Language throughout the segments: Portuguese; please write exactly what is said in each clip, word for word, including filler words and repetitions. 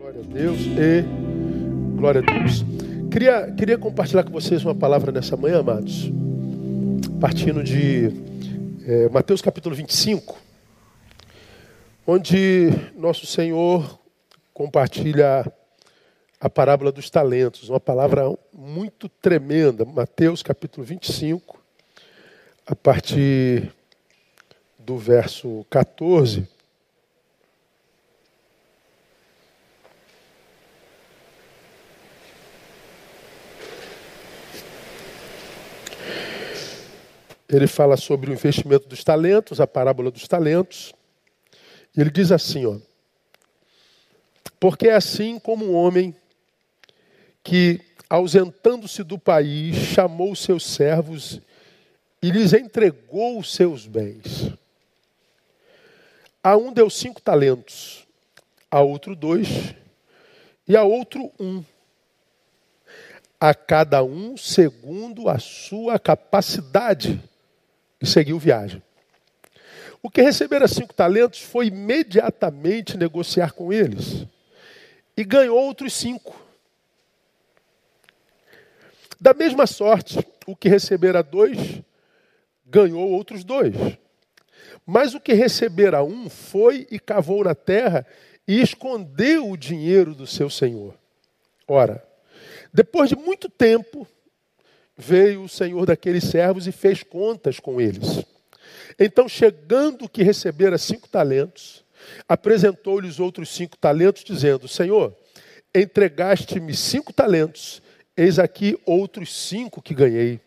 Glória a Deus e glória a Deus. Queria, queria compartilhar com vocês uma palavra nessa manhã, amados. Partindo de é, Mateus capítulo vinte e cinco, onde nosso Senhor compartilha a parábola dos talentos. Uma palavra muito tremenda. Mateus capítulo vinte e cinco, a partir do verso catorze. Ele fala sobre o investimento dos talentos, a parábola dos talentos. E ele diz assim, ó: porque é assim como um homem que, ausentando-se do país, chamou seus servos e lhes entregou os seus bens. A um deu cinco talentos, a outro dois e a outro um. A cada um segundo a sua capacidade. E seguiu viagem. O que recebera cinco talentos foi imediatamente negociar com eles e ganhou outros cinco. Da mesma sorte, o que recebera dois, ganhou outros dois. Mas o que recebera um foi e cavou na terra e escondeu o dinheiro do seu senhor. Ora, depois de muito tempo, veio o senhor daqueles servos e fez contas com eles. Então, chegando o que recebera cinco talentos, apresentou-lhes outros cinco talentos, dizendo: Senhor, entregaste-me cinco talentos, eis aqui outros cinco que ganhei.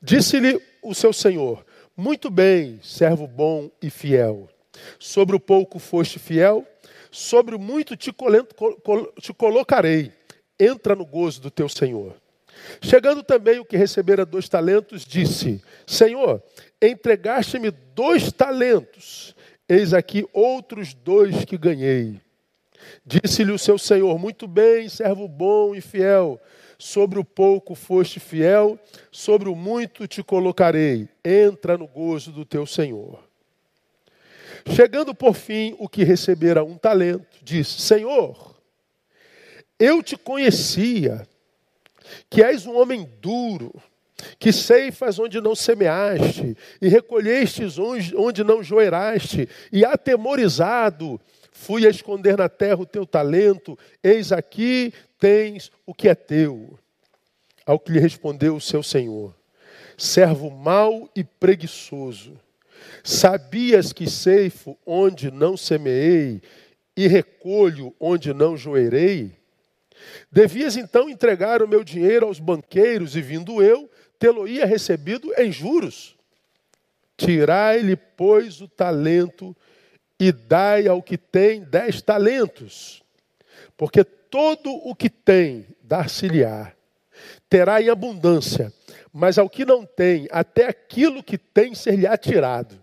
Disse-lhe o seu senhor: muito bem, servo bom e fiel. Sobre o pouco foste fiel, sobre o muito te colocarei. Entra no gozo do teu senhor. Chegando também o que recebera dois talentos, disse: Senhor, entregaste-me dois talentos, eis aqui outros dois que ganhei. Disse-lhe o seu senhor: muito bem, servo bom e fiel. Sobre o pouco foste fiel, sobre o muito te colocarei. Entra no gozo do teu senhor. Chegando por fim o que recebera um talento, disse: Senhor, eu te conhecia, que és um homem duro, que ceifas onde não semeaste, e recolheste onde não joeraste, e atemorizado fui a esconder na terra o teu talento, eis aqui tens o que é teu. Ao que lhe respondeu o seu senhor: servo mau e preguiçoso, sabias que ceifo onde não semeei, e recolho onde não joerei? Devias então entregar o meu dinheiro aos banqueiros, e vindo eu, tê-lo-ia recebido em juros. Tirai-lhe, pois, o talento e dai ao que tem dez talentos. Porque todo o que tem, dar-se-lhe-á, terá em abundância. Mas ao que não tem, até aquilo que tem ser-lhe-á tirado.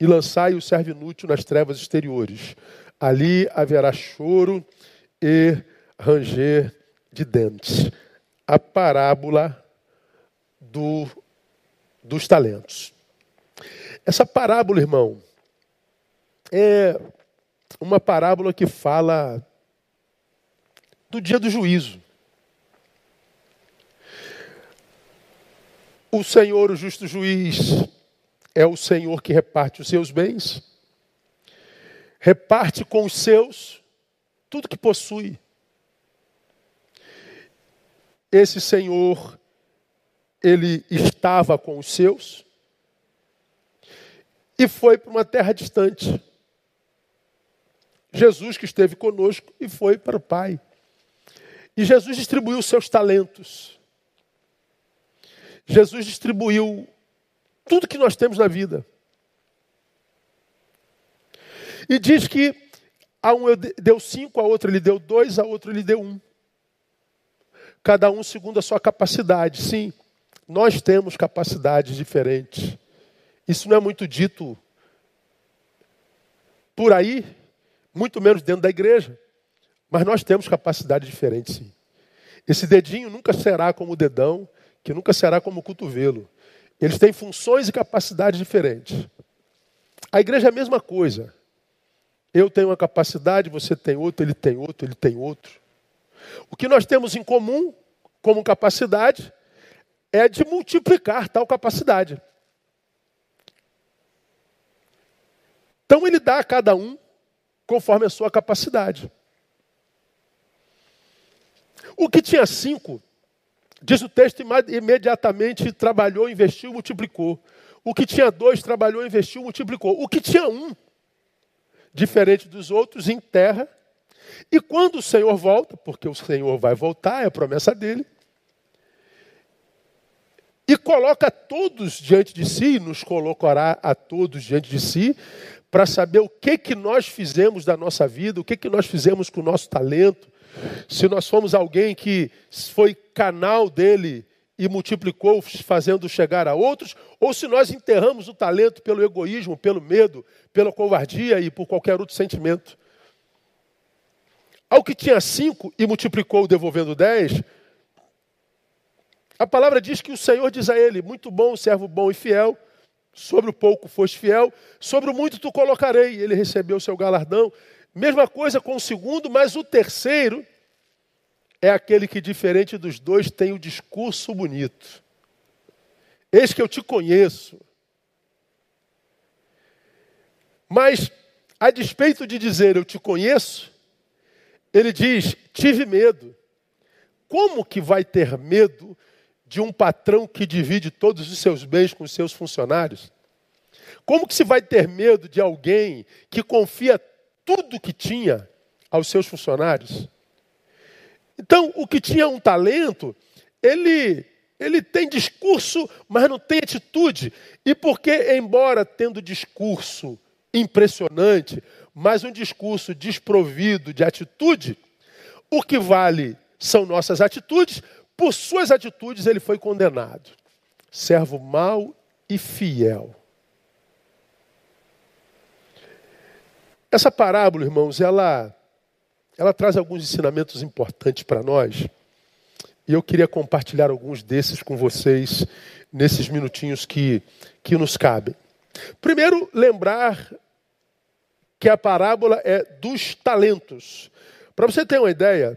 E lançai o servo inútil nas trevas exteriores. Ali haverá choro e ranger de dentes. A parábola do, dos talentos. Essa parábola, irmão, é uma parábola que fala do dia do juízo. O Senhor, o justo juiz, é o Senhor que reparte os seus bens, reparte com os seus tudo que possui. Esse Senhor, ele estava com os seus e foi para uma terra distante. Jesus, que esteve conosco, e foi para o Pai. E Jesus distribuiu os seus talentos. Jesus distribuiu tudo que nós temos na vida. E diz que a um deu cinco, a outro ele deu dois, a outro ele deu um. Cada um segundo a sua capacidade. Sim, nós temos capacidades diferentes. Isso não é muito dito por aí, muito menos dentro da igreja. Mas nós temos capacidades diferentes, sim. Esse dedinho nunca será como o dedão, que nunca será como o cotovelo. Eles têm funções e capacidades diferentes. A igreja é a mesma coisa. Eu tenho uma capacidade, você tem outra, ele tem outra, ele tem outro. O que nós temos em comum, como capacidade, é de multiplicar tal capacidade. Então ele dá a cada um conforme a sua capacidade. O que tinha cinco, diz o texto, imediatamente trabalhou, investiu, multiplicou. O que tinha dois, trabalhou, investiu, multiplicou. O que tinha um, diferente dos outros, enterra. E quando o Senhor volta, porque o Senhor vai voltar, é a promessa dele, e coloca todos diante de si, e nos colocará a todos diante de si, para saber o que, que nós fizemos da nossa vida, o que, que nós fizemos com o nosso talento, se nós fomos alguém que foi canal dele e multiplicou, fazendo chegar a outros, ou se nós enterramos o talento pelo egoísmo, pelo medo, pela covardia e por qualquer outro sentimento. Ao que tinha cinco e multiplicou devolvendo dez, a palavra diz que o Senhor diz a ele: muito bom, servo bom e fiel, sobre o pouco foste fiel, sobre o muito tu colocarei. Ele recebeu o seu galardão. Mesma coisa com o segundo, mas o terceiro é aquele que, diferente dos dois, tem o discurso bonito. Eis que eu te conheço. Mas, a despeito de dizer eu te conheço, ele diz: tive medo. Como que vai ter medo de um patrão que divide todos os seus bens com os seus funcionários? Como que se vai ter medo de alguém que confia tudo que tinha aos seus funcionários? Então, o que tinha um talento, ele, ele tem discurso, mas não tem atitude. E porque, embora tendo discurso impressionante, mas um discurso desprovido de atitude, o que vale são nossas atitudes. Por suas atitudes, ele foi condenado. Servo mau e fiel. Essa parábola, irmãos, ela, ela traz alguns ensinamentos importantes para nós. E eu queria compartilhar alguns desses com vocês nesses minutinhos que, que nos cabem. Primeiro, lembrar que a parábola é dos talentos. Para você ter uma ideia,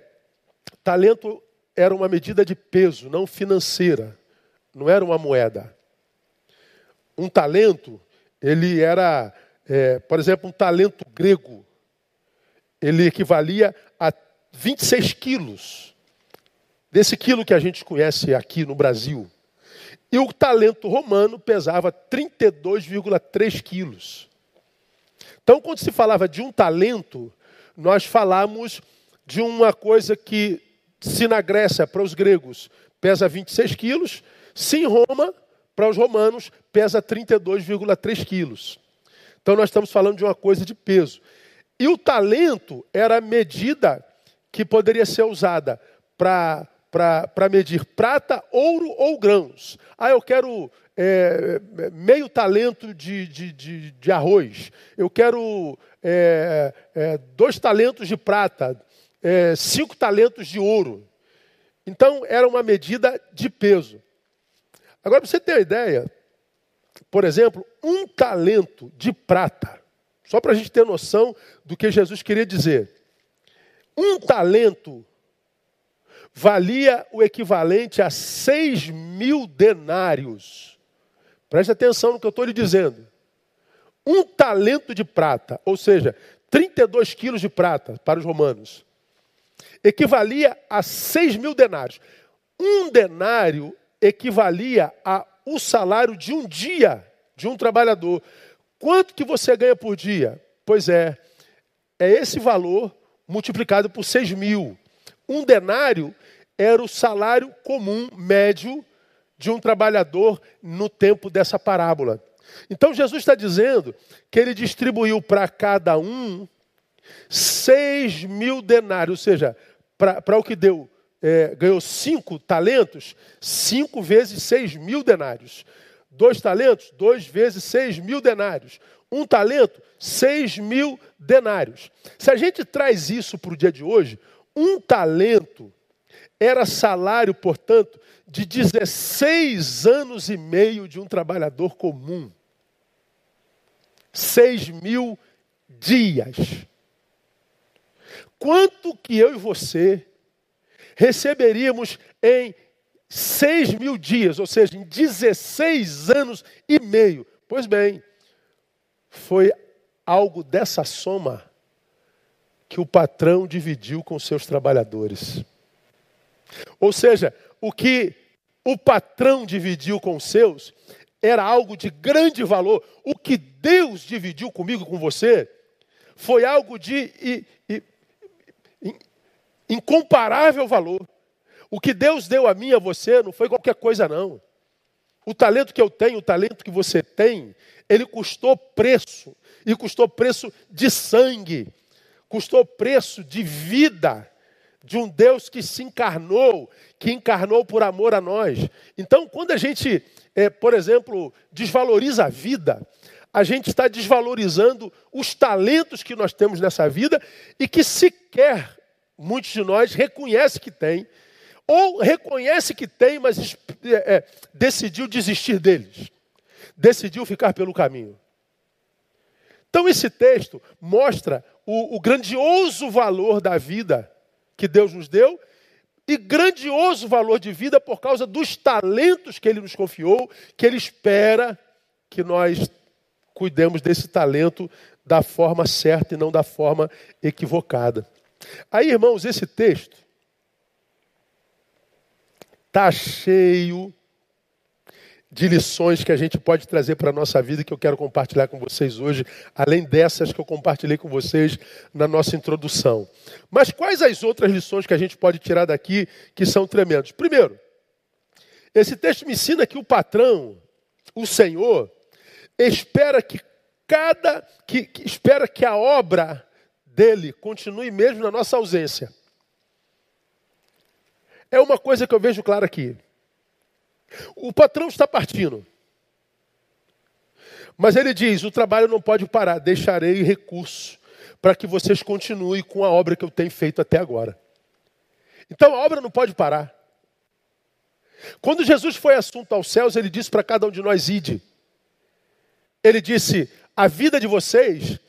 talento era uma medida de peso, não financeira. Não era uma moeda. Um talento, ele era... É, por exemplo, um talento grego, ele equivalia a vinte e seis quilos, desse quilo que a gente conhece aqui no Brasil. E o talento romano pesava trinta e dois vírgula três quilos. Então, quando se falava de um talento, nós falamos de uma coisa que, se na Grécia, para os gregos, pesa vinte e seis quilos, se em Roma, para os romanos, pesa trinta e dois vírgula três quilos. Então, nós estamos falando de uma coisa de peso. E o talento era a medida que poderia ser usada para para medir prata, ouro ou grãos. Ah, eu quero é, meio talento de, de, de, de arroz. Eu quero é, é, dois talentos de prata, é, cinco talentos de ouro. Então, era uma medida de peso. Agora, para você ter uma ideia... Por exemplo, um talento de prata. Só para a gente ter noção do que Jesus queria dizer. Um talento valia o equivalente a seis mil denários. Preste atenção no que eu estou lhe dizendo. Um talento de prata, ou seja, trinta e dois quilos de prata para os romanos, equivalia a seis mil denários. Um denário equivalia a o salário de um dia de um trabalhador. Quanto que você ganha por dia? Pois é, é esse valor multiplicado por seis mil. Um denário era o salário comum, médio, de um trabalhador no tempo dessa parábola. Então Jesus está dizendo que ele distribuiu para cada um seis mil denários, ou seja, para o que deu. É, ganhou cinco talentos, cinco vezes seis mil denários. Dois talentos, dois vezes seis mil denários. Um talento, seis mil denários. Se a gente traz isso para o dia de hoje, um talento era salário, portanto, de dezesseis anos e meio de um trabalhador comum. Seis mil dias. Quanto que eu e você receberíamos em seis mil dias, ou seja, em dezesseis anos e meio? Pois bem, foi algo dessa soma que o patrão dividiu com seus trabalhadores. Ou seja, o que o patrão dividiu com os seus era algo de grande valor. O que Deus dividiu comigo e com você foi algo de e, e, in, incomparável valor. O que Deus deu a mim e a você não foi qualquer coisa, não. O talento que eu tenho, o talento que você tem, ele custou preço. E custou preço de sangue. Custou preço de vida de um Deus que se encarnou, que encarnou por amor a nós. Então, quando a gente, é, por exemplo, desvaloriza a vida, a gente está desvalorizando os talentos que nós temos nessa vida e que sequer muitos de nós reconhecem que tem, ou reconhece que tem, mas é, é, decidiu desistir deles. Decidiu ficar pelo caminho. Então, esse texto mostra o, o grandioso valor da vida que Deus nos deu e grandioso valor de vida por causa dos talentos que Ele nos confiou, que Ele espera que nós cuidemos desse talento da forma certa e não da forma equivocada. Aí, irmãos, esse texto está cheio de lições que a gente pode trazer para a nossa vida, que eu quero compartilhar com vocês hoje, além dessas que eu compartilhei com vocês na nossa introdução. Mas quais as outras lições que a gente pode tirar daqui que são tremendas? Primeiro, esse texto me ensina que o patrão, o Senhor, espera que cada, que, que espera que a obra dele continue mesmo na nossa ausência. É uma coisa que eu vejo clara aqui. O patrão está partindo. Mas ele diz, o trabalho não pode parar, deixarei recurso para que vocês continuem com a obra que eu tenho feito até agora. Então a obra não pode parar. Quando Jesus foi assunto aos céus, ele disse para cada um de nós, ide. Ele disse, a vida de vocês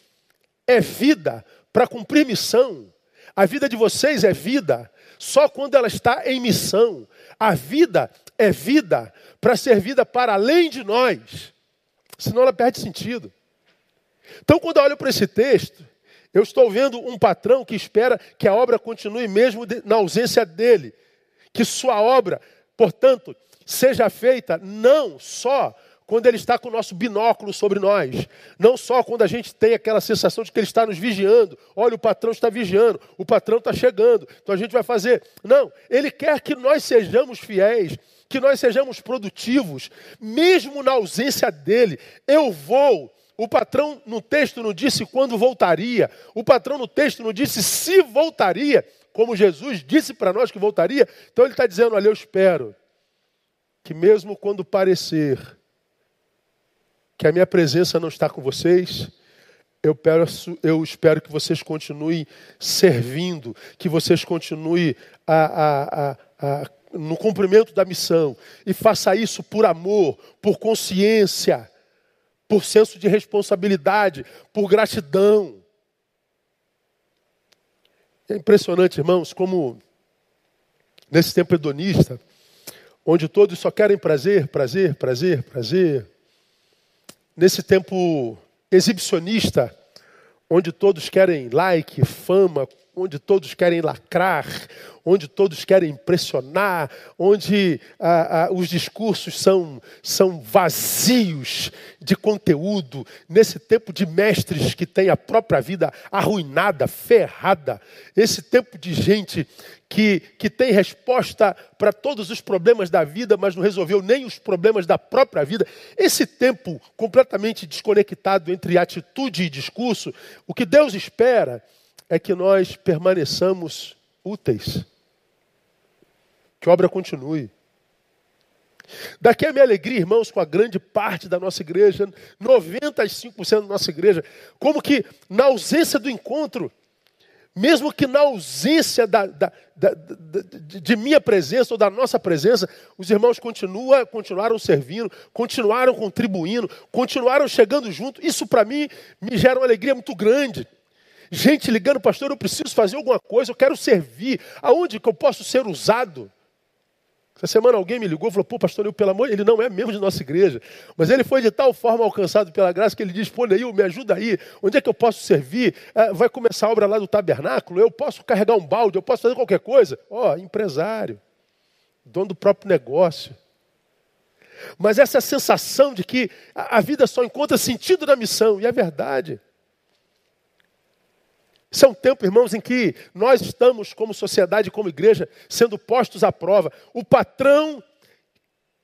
é vida para cumprir missão. A vida de vocês é vida só quando ela está em missão. A vida é vida para ser vida para além de nós. Senão ela perde sentido. Então, quando eu olho para esse texto, eu estou vendo um patrão que espera que a obra continue mesmo na ausência dele. Que sua obra, portanto, seja feita não só quando ele está com o nosso binóculo sobre nós. Não só quando a gente tem aquela sensação de que ele está nos vigiando. Olha, o patrão está vigiando, o patrão está chegando, então a gente vai fazer. Não, ele quer que nós sejamos fiéis, que nós sejamos produtivos, mesmo na ausência dele. Eu vou. O patrão no texto não disse quando voltaria. O patrão no texto não disse se voltaria, como Jesus disse para nós que voltaria. Então ele está dizendo, olha, eu espero que mesmo quando parecer que a minha presença não está com vocês, eu, peço, eu espero que vocês continuem servindo, que vocês continuem a, a, a, a, no cumprimento da missão. E faça isso por amor, por consciência, por senso de responsabilidade, por gratidão. É impressionante, irmãos, como nesse tempo hedonista, onde todos só querem prazer, prazer, prazer, prazer, nesse tempo exibicionista, onde todos querem like, fama, onde todos querem lacrar, onde todos querem impressionar, onde ah, ah, os discursos são, são vazios de conteúdo, nesse tempo de mestres que têm a própria vida arruinada, ferrada, esse tempo de gente que, que tem resposta para todos os problemas da vida, mas não resolveu nem os problemas da própria vida, esse tempo completamente desconectado entre atitude e discurso, o que Deus espera é que nós permaneçamos úteis. Que a obra continue. Daqui a minha alegria, irmãos, com a grande parte da nossa igreja, noventa e cinco por cento da nossa igreja, como que na ausência do encontro, Mesmo que na ausência da, da, da, da, de minha presença ou da nossa presença, os irmãos continuam, continuaram servindo, continuaram contribuindo, continuaram chegando junto. Isso, para mim, me gera uma alegria muito grande. Gente ligando, pastor, eu preciso fazer alguma coisa, eu quero servir. Aonde que eu posso ser usado? Essa semana alguém me ligou e falou, pô, pastor, eu, pelo amor, ele não é membro de nossa igreja, mas ele foi de tal forma alcançado pela graça que ele diz, pô, Neil, me ajuda aí, onde é que eu posso servir? É, vai começar a obra lá do tabernáculo, eu posso carregar um balde, eu posso fazer qualquer coisa? Ó, oh, empresário, dono do próprio negócio. Mas essa sensação de que a vida só encontra sentido na missão, e é verdade. Isso é um tempo, irmãos, em que nós estamos, como sociedade, como igreja, sendo postos à prova. O patrão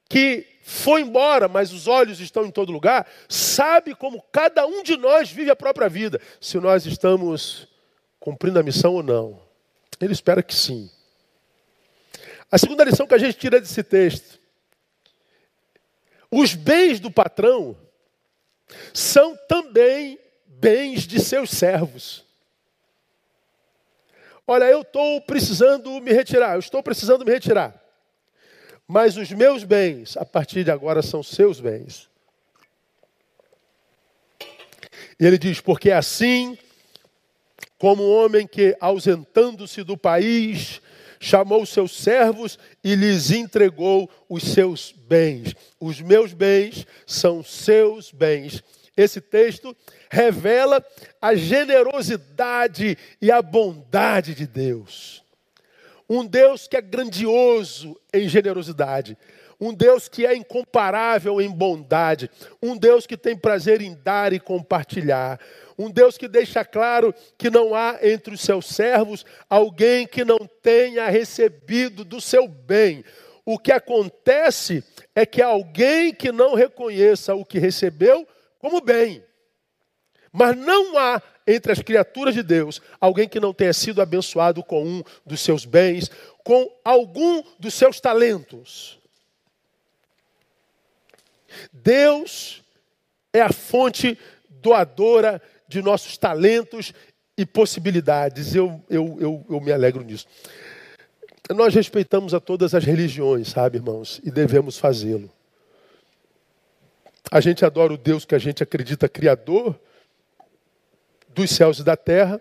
que foi embora, mas os olhos estão em todo lugar, sabe como cada um de nós vive a própria vida. Se nós estamos cumprindo a missão ou não. Ele espera que sim. A segunda lição que a gente tira desse texto. Os bens do patrão são também bens de seus servos. Olha, eu estou precisando me retirar, eu estou precisando me retirar. Mas os meus bens, a partir de agora, são seus bens. E ele diz, porque assim como o homem que, ausentando-se do país, chamou seus servos e lhes entregou os seus bens. Os meus bens são seus bens. Esse texto revela a generosidade e a bondade de Deus. Um Deus que é grandioso em generosidade. Um Deus que é incomparável em bondade. Um Deus que tem prazer em dar e compartilhar. Um Deus que deixa claro que não há entre os seus servos alguém que não tenha recebido do seu bem. O que acontece é que alguém que não reconheça o que recebeu, como bem. Mas não há, entre as criaturas de Deus, alguém que não tenha sido abençoado com um dos seus bens, com algum dos seus talentos. Deus é a fonte doadora de nossos talentos e possibilidades. Eu, eu, eu, eu me alegro nisso. Nós respeitamos a todas as religiões, sabe, irmãos? E devemos fazê-lo. A gente adora o Deus que a gente acredita criador dos céus e da terra.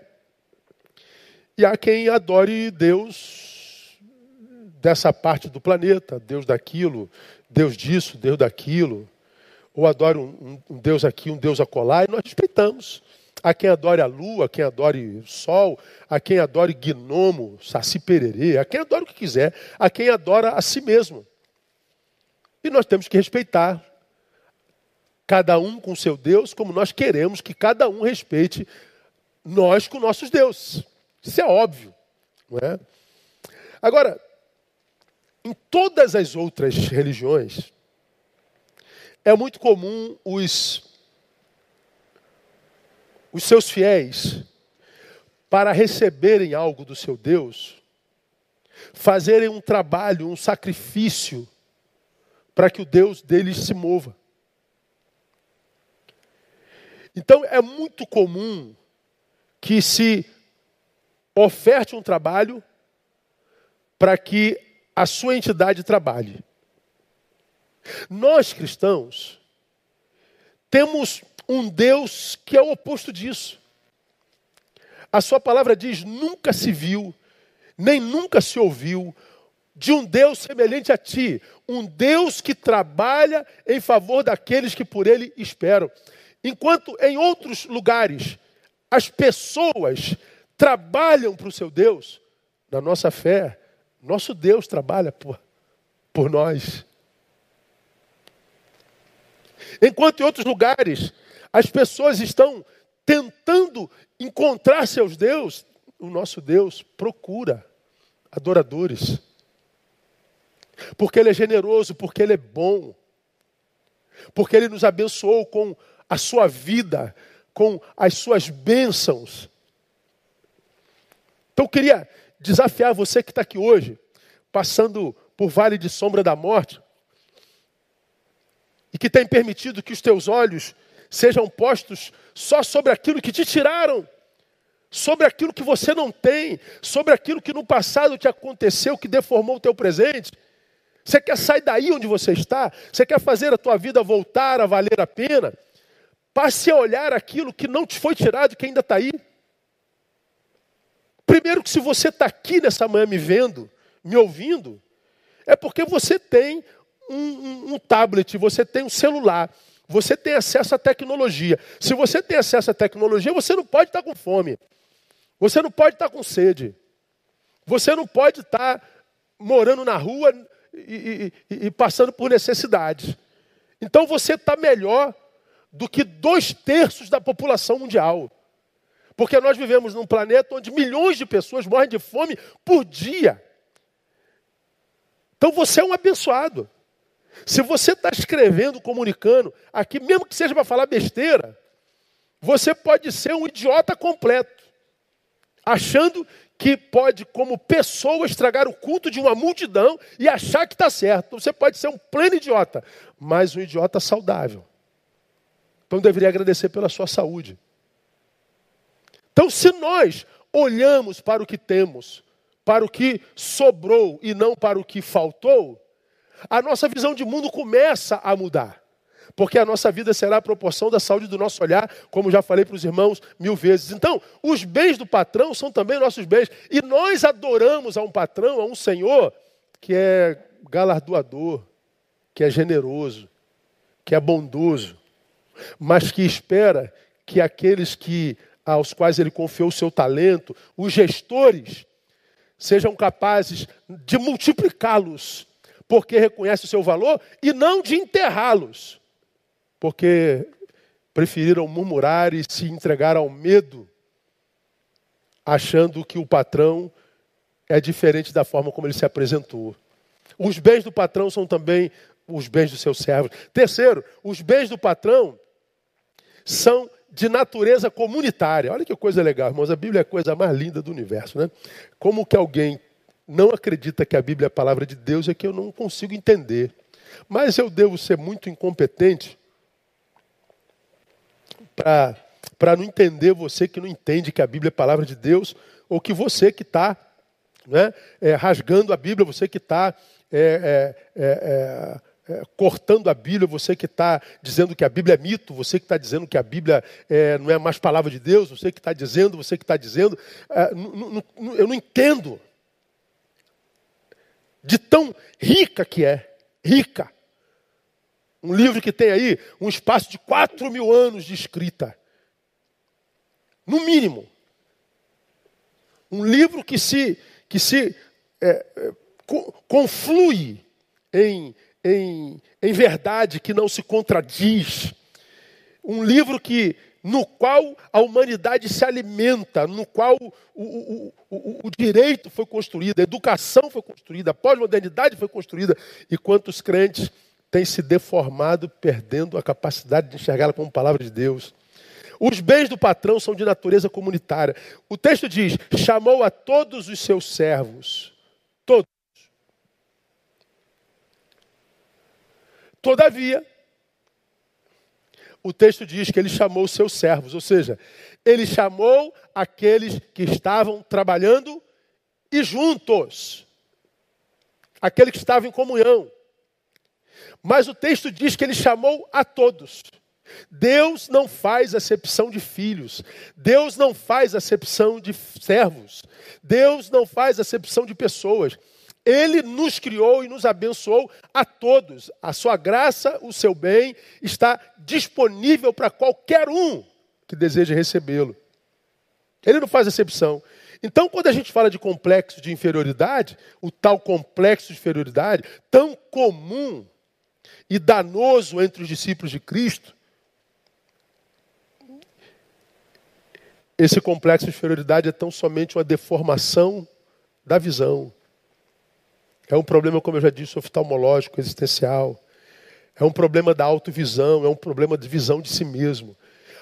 E há quem adore Deus dessa parte do planeta. Deus daquilo, Deus disso, Deus daquilo. Ou adore um, um Deus aqui, um Deus acolá. E nós respeitamos. Há quem adore a lua, há quem adore o sol, há quem adore gnomo, saci pererê. Há quem adore o que quiser. Há quem adora a si mesmo. E nós temos que respeitar. Cada um com seu Deus, como nós queremos que cada um respeite nós com nossos deuses. Isso é óbvio, não é? Agora, em todas as outras religiões, é muito comum os, os seus fiéis, para receberem algo do seu Deus, fazerem um trabalho, um sacrifício, para que o Deus deles se mova. Então, é muito comum que se oferte um trabalho para que a sua entidade trabalhe. Nós, cristãos, temos um Deus que é o oposto disso. A sua palavra diz, nunca se viu, nem nunca se ouviu, de um Deus semelhante a ti. Um Deus que trabalha em favor daqueles que por ele esperam. Enquanto em outros lugares as pessoas trabalham para o seu Deus, na nossa fé, nosso Deus trabalha por, por nós. Enquanto em outros lugares as pessoas estão tentando encontrar seus deuses, o nosso Deus procura adoradores. Porque Ele é generoso, porque Ele é bom, porque Ele nos abençoou com a sua vida, com as suas bênçãos. Então eu queria desafiar você que está aqui hoje, passando por vale de sombra da morte, e que tem permitido que os teus olhos sejam postos só sobre aquilo que te tiraram, sobre aquilo que você não tem, sobre aquilo que no passado te aconteceu, que deformou o teu presente. Você quer sair daí onde você está? Você quer fazer a tua vida voltar a valer a pena? Passe a olhar aquilo que não te foi tirado, que ainda está aí. Primeiro que se você está aqui nessa manhã me vendo, me ouvindo, é porque você tem um, um, um tablet, você tem um celular, você tem acesso à tecnologia. Se você tem acesso à tecnologia, você não pode estar com fome. Você não pode estar com sede. Você não pode estar morando na rua e, e, e passando por necessidade. Então você está melhor do que dois terços da população mundial. Porque nós vivemos num planeta onde milhões de pessoas morrem de fome por dia. Então você é um abençoado. Se você está escrevendo, comunicando, aqui, mesmo que seja para falar besteira, você pode ser um idiota completo, achando que pode, como pessoa, estragar o culto de uma multidão e achar que está certo. Você pode ser um pleno idiota, mas um idiota saudável. Então deveria agradecer pela sua saúde. Então se nós olhamos para o que temos, para o que sobrou e não para o que faltou, a nossa visão de mundo começa a mudar. Porque a nossa vida será a proporção da saúde do nosso olhar, como já falei para os irmãos mil vezes. Então, os bens do patrão são também nossos bens. E nós adoramos a um patrão, a um Senhor, que é galardoador, que é generoso, que é bondoso, mas que espera que aqueles que, aos quais ele confiou o seu talento, os gestores, sejam capazes de multiplicá-los, porque reconhece o seu valor, e não de enterrá-los, porque preferiram murmurar e se entregar ao medo, achando que o patrão é diferente da forma como ele se apresentou. Os bens do patrão são também os bens dos seus servos. Terceiro, os bens do patrão são de natureza comunitária. Olha que coisa legal, irmãos, a Bíblia é a coisa mais linda do universo, né? Como que alguém não acredita que a Bíblia é a palavra de Deus, é que eu não consigo entender. Mas eu devo ser muito incompetente para não entender você que não entende que a Bíblia é a palavra de Deus, ou que você que está né, é, rasgando a Bíblia, você que está é, é, é, é, cortando a Bíblia, você que está dizendo que a Bíblia é mito, você que está dizendo que a Bíblia é, não é mais palavra de Deus, você que está dizendo, você que está dizendo. É, n- n- eu não entendo. De tão rica que é, rica. Um livro que tem aí um espaço de quatro mil anos de escrita. No mínimo. Um livro que se, que se é, co- conflui em, em, em verdade, que não se contradiz. Um livro que, no qual a humanidade se alimenta, no qual o, o, o, o direito foi construído, a educação foi construída, a pós-modernidade foi construída. E quantos crentes têm se deformado, perdendo a capacidade de enxergá-la como palavra de Deus. Os bens do patrão são de natureza comunitária. O texto diz, chamou a todos os seus servos. Todos. Todavia, o texto diz que ele chamou os seus servos, ou seja, ele chamou aqueles que estavam trabalhando e juntos, aquele que estava em comunhão. Mas o texto diz que ele chamou a todos. Deus não faz acepção de filhos, Deus não faz acepção de servos, Deus não faz acepção de pessoas. Ele nos criou e nos abençoou a todos. A sua graça, o seu bem, está disponível para qualquer um que deseje recebê-lo. Ele não faz exceção. Então, quando a gente fala de complexo de inferioridade, o tal complexo de inferioridade, tão comum e danoso entre os discípulos de Cristo, esse complexo de inferioridade é tão somente uma deformação da visão. É um problema, como eu já disse, oftalmológico, existencial. É um problema da autovisão, é um problema de visão de si mesmo.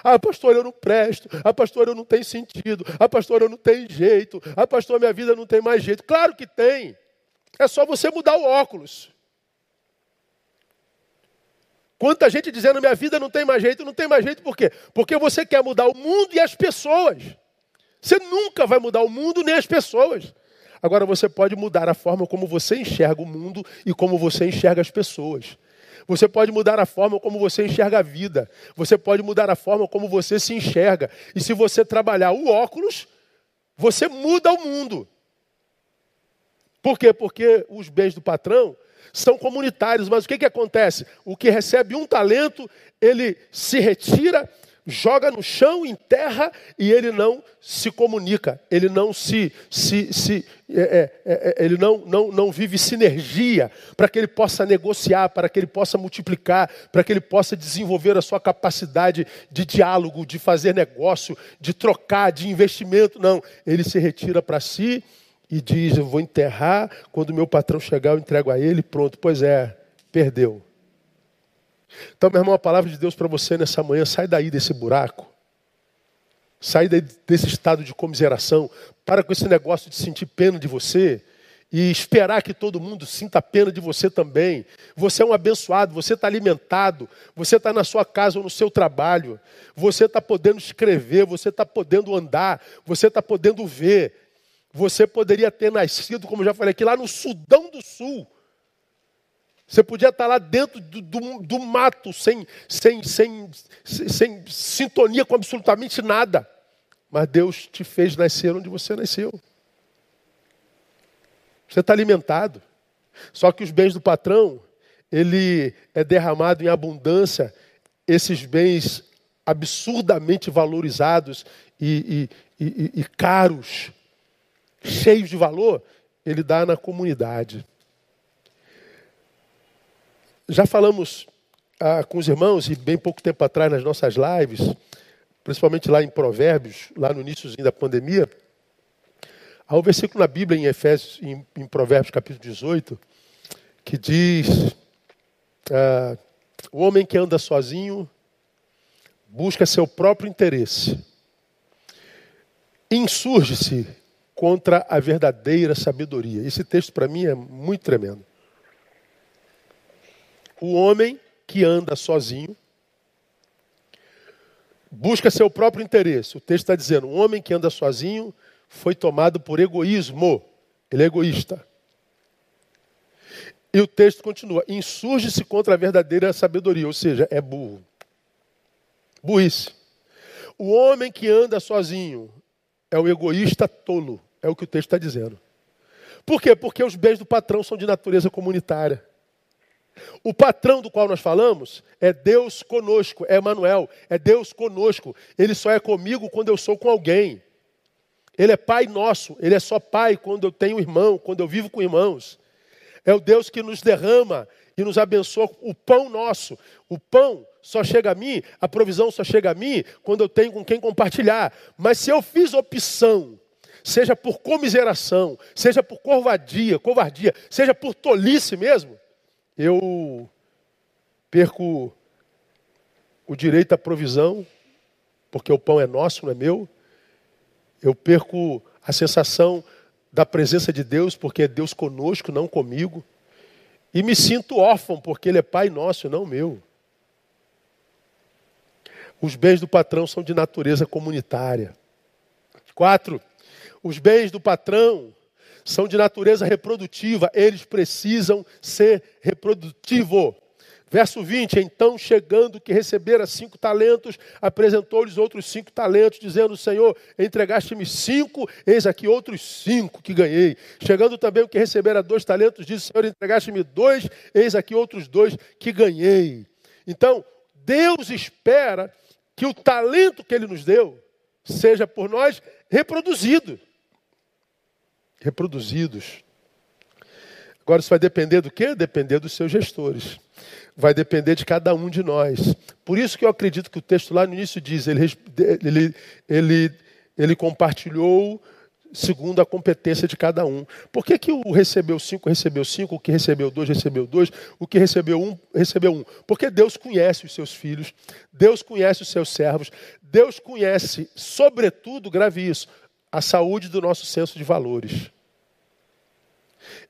Ah, pastor, eu não presto. Ah, pastor, eu não tenho sentido. Ah, pastor, eu não tenho jeito. Ah, pastor, minha vida não tem mais jeito. Claro que tem. É só você mudar o óculos. Quanta gente dizendo, minha vida não tem mais jeito, não tem mais jeito por quê? Porque você quer mudar o mundo e as pessoas. Você nunca vai mudar o mundo nem as pessoas. Agora você pode mudar a forma como você enxerga o mundo e como você enxerga as pessoas. Você pode mudar a forma como você enxerga a vida. Você pode mudar a forma como você se enxerga. E se você trabalhar o óculos, você muda o mundo. Por quê? Porque os bens do patrão são comunitários. Mas o que que acontece? O que recebe um talento, ele se retira, joga no chão, enterra, e ele não se comunica, ele não se, se, se é, é, é, ele não, não, não vive sinergia para que ele possa negociar, para que ele possa multiplicar, para que ele possa desenvolver a sua capacidade de diálogo, de fazer negócio, de trocar, de investimento. Não, ele se retira para si e diz: eu vou enterrar, quando meu patrão chegar eu entrego a ele, pronto. Pois é, perdeu. Então, meu irmão, a palavra de Deus para você nessa manhã: sai daí desse buraco. Sai daí desse estado de comiseração. Para com esse negócio de sentir pena de você e esperar que todo mundo sinta pena de você também. Você é um abençoado, você está alimentado, você está na sua casa ou no seu trabalho, você está podendo escrever, você está podendo andar, você está podendo ver. Você poderia ter nascido, como eu já falei aqui, lá no Sudão do Sul. Você podia estar lá dentro do, do, do mato, sem, sem, sem, sem, sem sintonia com absolutamente nada. Mas Deus te fez nascer onde você nasceu. Você está alimentado. Só que os bens do patrão, ele é derramado em abundância. Esses bens absurdamente valorizados e, e, e, e caros, cheios de valor, ele dá na comunidade. Já falamos ah, com os irmãos, e bem pouco tempo atrás nas nossas lives, principalmente lá em Provérbios, lá no iníciozinho da pandemia, há um versículo na Bíblia, em Efésios, em, em Provérbios capítulo dezoito, que diz: ah, o homem que anda sozinho busca seu próprio interesse, insurge-se contra a verdadeira sabedoria. Esse texto para mim é muito tremendo. O homem que anda sozinho busca seu próprio interesse. O texto está dizendo: o homem que anda sozinho foi tomado por egoísmo. Ele é egoísta. E o texto continua: insurge-se contra a verdadeira sabedoria, ou seja, é burro. Burrice. O homem que anda sozinho é o egoísta tolo. É o que o texto está dizendo. Por quê? Porque os bens do patrão são de natureza comunitária. O patrão do qual nós falamos é Deus conosco, é Emanuel, é Deus conosco. Ele só é comigo quando eu sou com alguém. Ele é Pai nosso, ele é só Pai quando eu tenho irmão, quando eu vivo com irmãos. É o Deus que nos derrama e nos abençoa o pão nosso. O pão só chega a mim, a provisão só chega a mim quando eu tenho com quem compartilhar. Mas se eu fiz opção, seja por comiseração, seja por covardia, covardia, seja por tolice mesmo, eu perco o direito à provisão, porque o pão é nosso, não é meu. Eu perco a sensação da presença de Deus, porque é Deus conosco, não comigo. E me sinto órfão, porque Ele é Pai nosso, não meu. Os bens do patrão são de natureza comunitária. Quatro, os bens do patrão são de natureza reprodutiva, eles precisam ser reprodutivos. Verso vinte, então chegando que recebera cinco talentos, apresentou-lhes outros cinco talentos, dizendo: Senhor, entregaste-me cinco, eis aqui outros cinco que ganhei. Chegando também o que recebera dois talentos, disse: Senhor, entregaste-me dois, eis aqui outros dois que ganhei. Então, Deus espera que o talento que Ele nos deu seja por nós reproduzido. Reproduzidos. Agora isso vai depender do quê? Depender dos seus gestores. Vai depender de cada um de nós. Por isso que eu acredito que o texto lá no início diz: ele, ele, ele, ele compartilhou segundo a competência de cada um. Por que que o recebeu cinco recebeu cinco, o que recebeu dois recebeu dois, o que recebeu um recebeu um? Porque Deus conhece os seus filhos, Deus conhece os seus servos, Deus conhece, sobretudo, grave isso, a saúde do nosso senso de valores.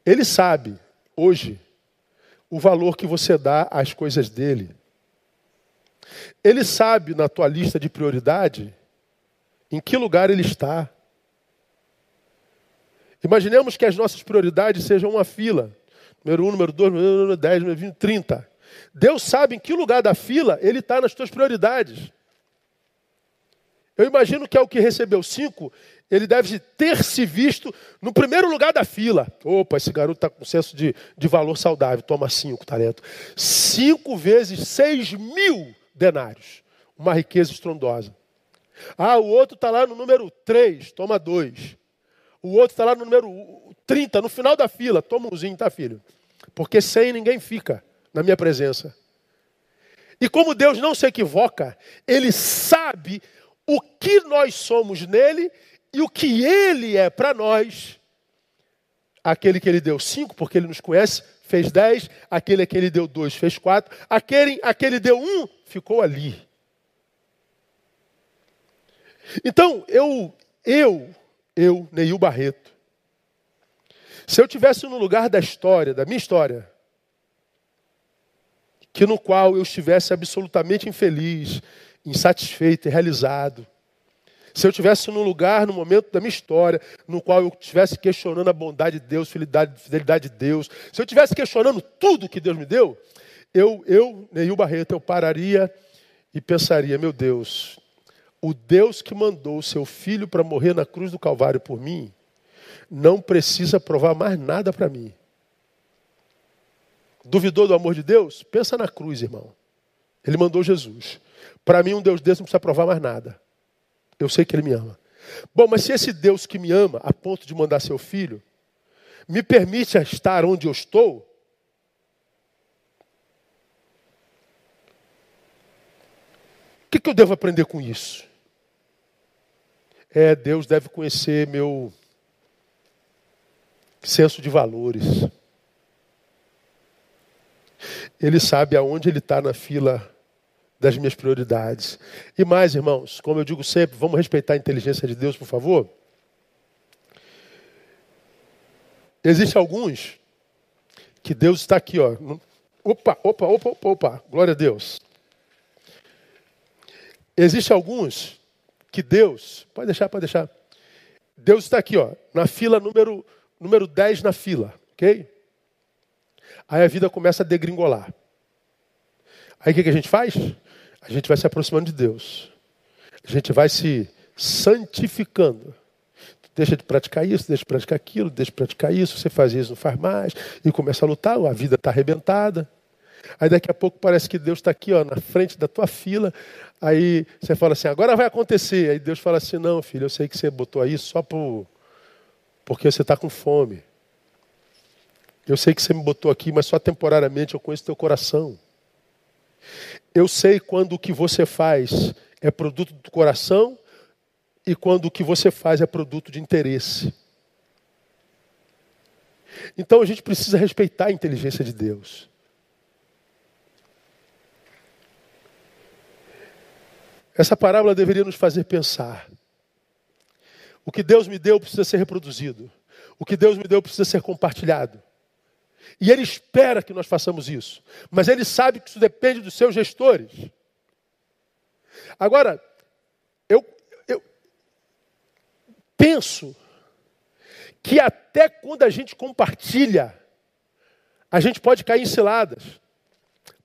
Ele sabe, hoje, o valor que você dá às coisas dele. Ele sabe, na tua lista de prioridade, em que lugar ele está. Imaginemos que as nossas prioridades sejam uma fila. Número um, número dois, número dez, número vinte, trinta. Deus sabe em que lugar da fila ele está nas tuas prioridades. Eu imagino que ao que recebeu cinco, ele deve ter se visto no primeiro lugar da fila. Opa, esse garoto está com senso de, de valor saudável. Toma cinco talentos. Cinco vezes seis mil denários. Uma riqueza estrondosa. Ah, o outro está lá no número três. Toma dois. O outro está lá no número trinta. No final da fila. Toma umzinho, tá, filho? Porque sem ninguém fica na minha presença. E como Deus não se equivoca, ele sabe o que nós somos nele e o que ele é para nós. Aquele que ele deu cinco, porque ele nos conhece, fez dez. Aquele que ele deu dois, fez quatro. Aquele a que ele deu um, ficou ali. Então, eu, eu, eu, Neil Barreto, se eu tivesse no lugar da história, da minha história, que no qual eu estivesse absolutamente infeliz, insatisfeito e realizado. Se eu estivesse num lugar, no momento da minha história, no qual eu estivesse questionando a bondade de Deus, fidelidade, fidelidade de Deus, se eu estivesse questionando tudo que Deus me deu, eu, eu, Neil Barreto, eu pararia e pensaria, meu Deus, o Deus que mandou o seu filho para morrer na cruz do Calvário por mim, não precisa provar mais nada para mim. Duvidou do amor de Deus? Pensa na cruz, irmão. Ele mandou Jesus. Para mim, um Deus desse não precisa provar mais nada. Eu sei que ele me ama. Bom, mas se esse Deus que me ama, a ponto de mandar seu filho, me permite estar onde eu estou, o que, que eu devo aprender com isso? É, Deus deve conhecer meu senso de valores. Ele sabe aonde ele está na fila das minhas prioridades. E mais, irmãos, como eu digo sempre, vamos respeitar a inteligência de Deus, por favor. Existem alguns que Deus está aqui, ó. Opa, opa, opa, opa, opa. Glória a Deus. Existem alguns que Deus... Pode deixar, pode deixar. Deus está aqui, ó, na fila número, número dez na fila, ok? Aí a vida começa a degringolar. Aí o que a gente faz? A gente vai se aproximando de Deus. A gente vai se santificando. Deixa de praticar isso, deixa de praticar aquilo, deixa de praticar isso. Você faz isso, não faz mais. E começa a lutar, a vida está arrebentada. Aí daqui a pouco parece que Deus está aqui, ó, na frente da tua fila. Aí você fala assim, agora vai acontecer. Aí Deus fala assim, não, filho, eu sei que você botou aí só por... porque você está com fome. Eu sei que você me botou aqui, mas só temporariamente, eu conheço teu coração. Eu sei quando o que você faz é produto do coração e quando o que você faz é produto de interesse. Então a gente precisa respeitar a inteligência de Deus. Essa parábola deveria nos fazer pensar. O que Deus me deu precisa ser reproduzido. O que Deus me deu precisa ser compartilhado. E ele espera que nós façamos isso. Mas ele sabe que isso depende dos seus gestores. Agora, eu, eu penso que até quando a gente compartilha, a gente pode cair em ciladas.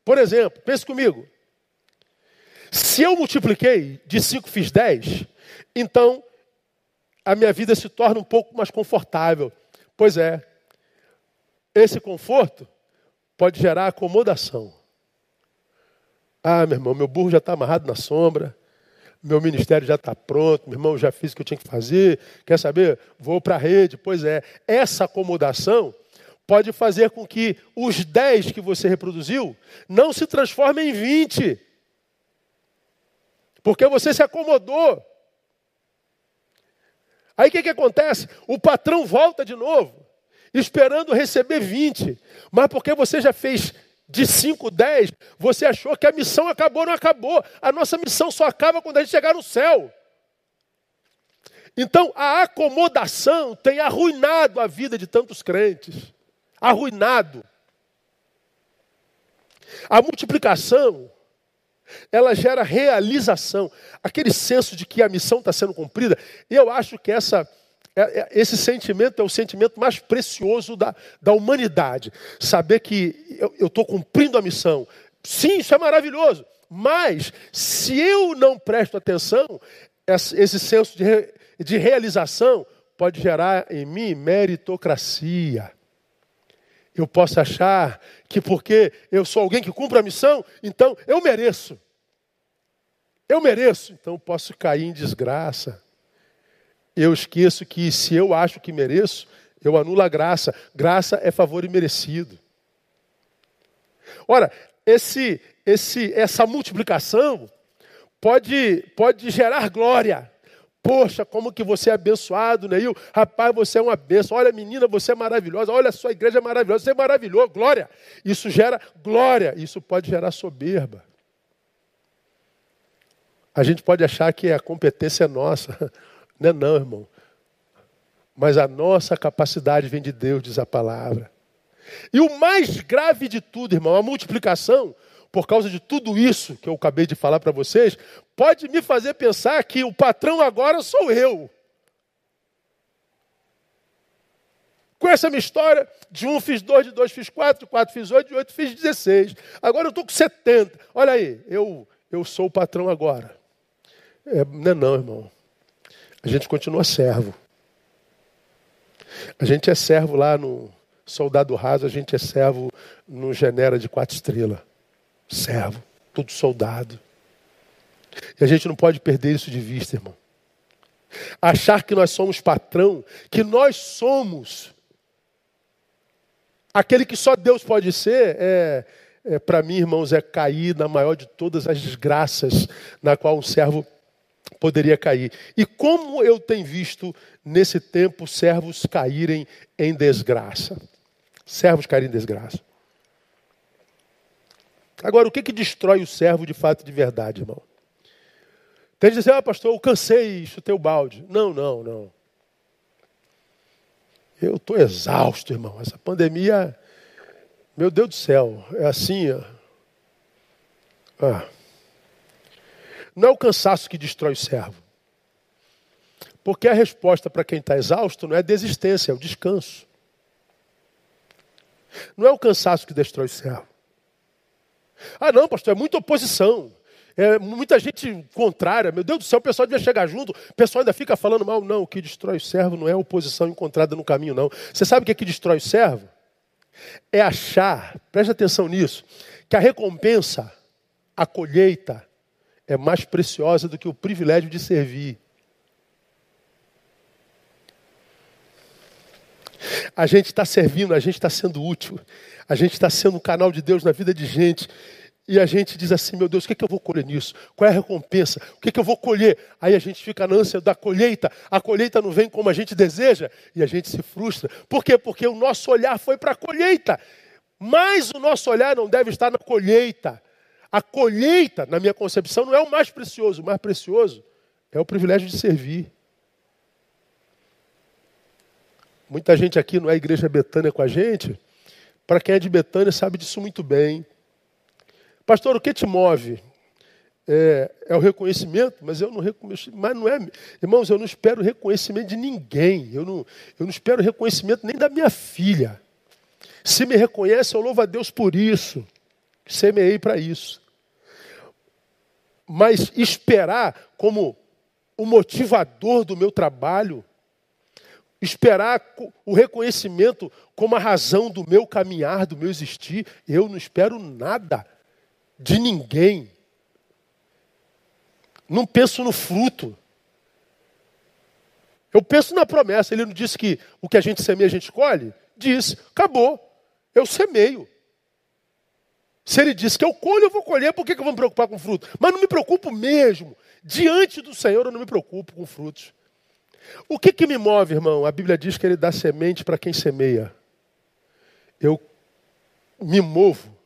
Por exemplo, pense comigo. Se eu multipliquei, de cinco fiz dez, então a minha vida se torna um pouco mais confortável. Pois é. Esse conforto pode gerar acomodação. Ah, meu irmão, meu burro já está amarrado na sombra, meu ministério já está pronto, meu irmão, já fiz o que eu tinha que fazer, quer saber? Vou para a rede. Pois é, essa acomodação pode fazer com que os dez que você reproduziu não se transformem em vinte. Porque você se acomodou. Aí o que, que acontece? O patrão volta de novo, esperando receber vinte. Mas porque você já fez de cinco, dez, você achou que a missão acabou, não acabou. A nossa missão só acaba quando a gente chegar no céu. Então, a acomodação tem arruinado a vida de tantos crentes. Arruinado. A multiplicação, ela gera realização. Aquele senso de que a missão está sendo cumprida. Eu acho que essa... Esse sentimento é o sentimento mais precioso da, da humanidade. Saber que eu estou cumprindo a missão. Sim, isso é maravilhoso. Mas, se eu não presto atenção, esse senso de, re, de realização pode gerar em mim meritocracia. Eu posso achar que porque eu sou alguém que cumpre a missão, então eu mereço. Eu mereço, então posso cair em desgraça. Eu esqueço que se eu acho que mereço, eu anulo a graça. Graça é favor imerecido. Ora, esse, esse, essa multiplicação pode, pode gerar glória. Poxa, como que você é abençoado, Neil. Rapaz, você é uma bênção. Olha, menina, você é maravilhosa. Olha, a sua igreja é maravilhosa. Você é maravilhoso, glória. Isso gera glória. Isso pode gerar soberba. A gente pode achar que a competência é nossa. Não é não, irmão. Mas a nossa capacidade vem de Deus, diz a palavra. E o mais grave de tudo, irmão, a multiplicação, por causa de tudo isso que eu acabei de falar para vocês, pode me fazer pensar que o patrão agora sou eu. Com essa minha história, de um fiz dois, de dois fiz quatro, de quatro fiz oito, de oito fiz dezesseis. Agora eu estou com setenta. Olha aí, eu, eu sou o patrão agora. É, não é não, irmão. A gente continua servo. A gente é servo lá no Soldado Raso, a gente é servo no Genera de Quatro Estrelas. Servo, todo soldado. E a gente não pode perder isso de vista, irmão. Achar que nós somos patrão, que nós somos aquele que só Deus pode ser, é, é para mim, irmãos, é cair na maior de todas as desgraças na qual um servo poderia cair. E como eu tenho visto nesse tempo servos caírem em desgraça. Servos caírem em desgraça. Agora, o que, que destrói o servo de fato de verdade, irmão? Tem que dizer, ah, pastor, eu cansei, chutei o balde. Não, não, não. Eu estou exausto, irmão. Essa pandemia, meu Deus do céu, é assim, ó. Ah. Não é o cansaço que destrói o servo. Porque a resposta para quem está exausto não é desistência, é o descanso. Não é o cansaço que destrói o servo. Ah, não, pastor, é muita oposição. É muita gente contrária. Meu Deus do céu, o pessoal devia chegar junto. O pessoal ainda fica falando mal. Não, o que destrói o servo não é a oposição encontrada no caminho, não. Você sabe o que é que destrói o servo? É achar, presta atenção nisso, que a recompensa, a colheita, é mais preciosa do que o privilégio de servir. A gente está servindo, a gente está sendo útil. A gente está sendo um canal de Deus na vida de gente. E a gente diz assim, meu Deus, o que, é que eu vou colher nisso? Qual é a recompensa? O que, é que eu vou colher? Aí a gente fica na ânsia da colheita. A colheita não vem como a gente deseja. E a gente se frustra. Por quê? Porque o nosso olhar foi para a colheita. Mas o nosso olhar não deve estar na colheita. A colheita, na minha concepção, não é o mais precioso. O mais precioso é o privilégio de servir. Muita gente aqui não é igreja Betânia com a gente. Para quem é de Betânia sabe disso muito bem. Pastor, o que te move? É, é o reconhecimento, mas eu não reconheço. Mas não é, irmãos, eu não espero reconhecimento de ninguém. Eu não, eu não espero reconhecimento nem da minha filha. Se me reconhece, eu louvo a Deus por isso. Semeei para isso. Mas esperar como o motivador do meu trabalho, esperar o reconhecimento como a razão do meu caminhar, do meu existir, eu não espero nada de ninguém. Não penso no fruto. Eu penso na promessa. Ele não disse que o que a gente semeia a gente colhe? Diz, acabou, eu semeio. Se ele disse que eu colho, eu vou colher, por que eu vou me preocupar com fruto? Mas não me preocupo mesmo. Diante do Senhor eu não me preocupo com frutos. O que, que me move, irmão? A Bíblia diz que ele dá semente para quem semeia. Eu me movo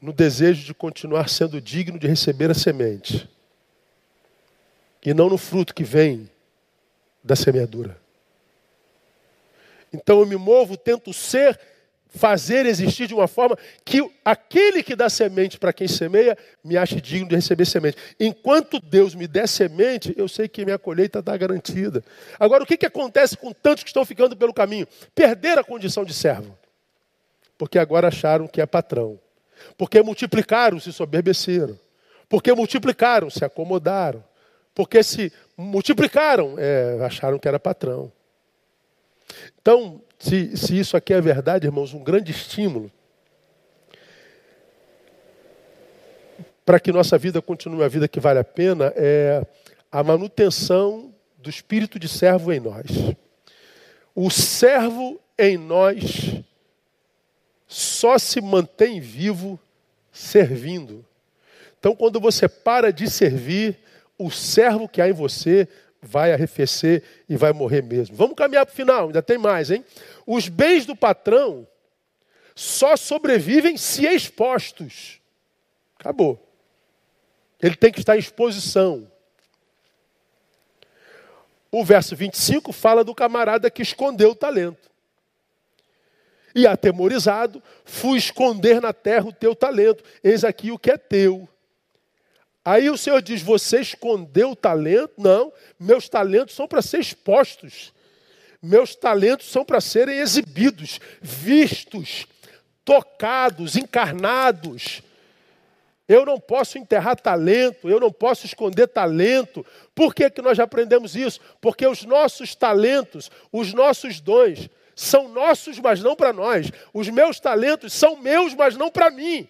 no desejo de continuar sendo digno de receber a semente. E não no fruto que vem da semeadura. Então eu me movo, tento ser fazer existir de uma forma que aquele que dá semente para quem semeia me ache digno de receber semente. Enquanto Deus me der semente, eu sei que minha colheita está garantida. Agora, o que, que acontece com tantos que estão ficando pelo caminho? Perderam a condição de servo. Porque agora acharam que é patrão. Porque multiplicaram, se soberbeceram. Porque multiplicaram, se acomodaram. Porque se multiplicaram, é, acharam que era patrão. Então, se, se isso aqui é verdade, irmãos, um grande estímulo para que nossa vida continue a vida que vale a pena é a manutenção do espírito de servo em nós. O servo em nós só se mantém vivo servindo. Então, quando você para de servir, o servo que há em você vai arrefecer e vai morrer mesmo. Vamos caminhar para o final, ainda tem mais, hein? Os bens do patrão só sobrevivem se expostos. Acabou. Ele tem que estar em exposição. O verso vinte e cinco fala do camarada que escondeu o talento. E atemorizado, fui esconder na terra o teu talento. Eis aqui o que é teu. Aí o Senhor diz, você escondeu o talento? Não, meus talentos são para ser expostos. Meus talentos são para serem exibidos, vistos, tocados, encarnados. Eu não posso enterrar talento, eu não posso esconder talento. Por que que nós já aprendemos isso? Porque os nossos talentos, os nossos dons, são nossos, mas não para nós. Os meus talentos são meus, mas não para mim.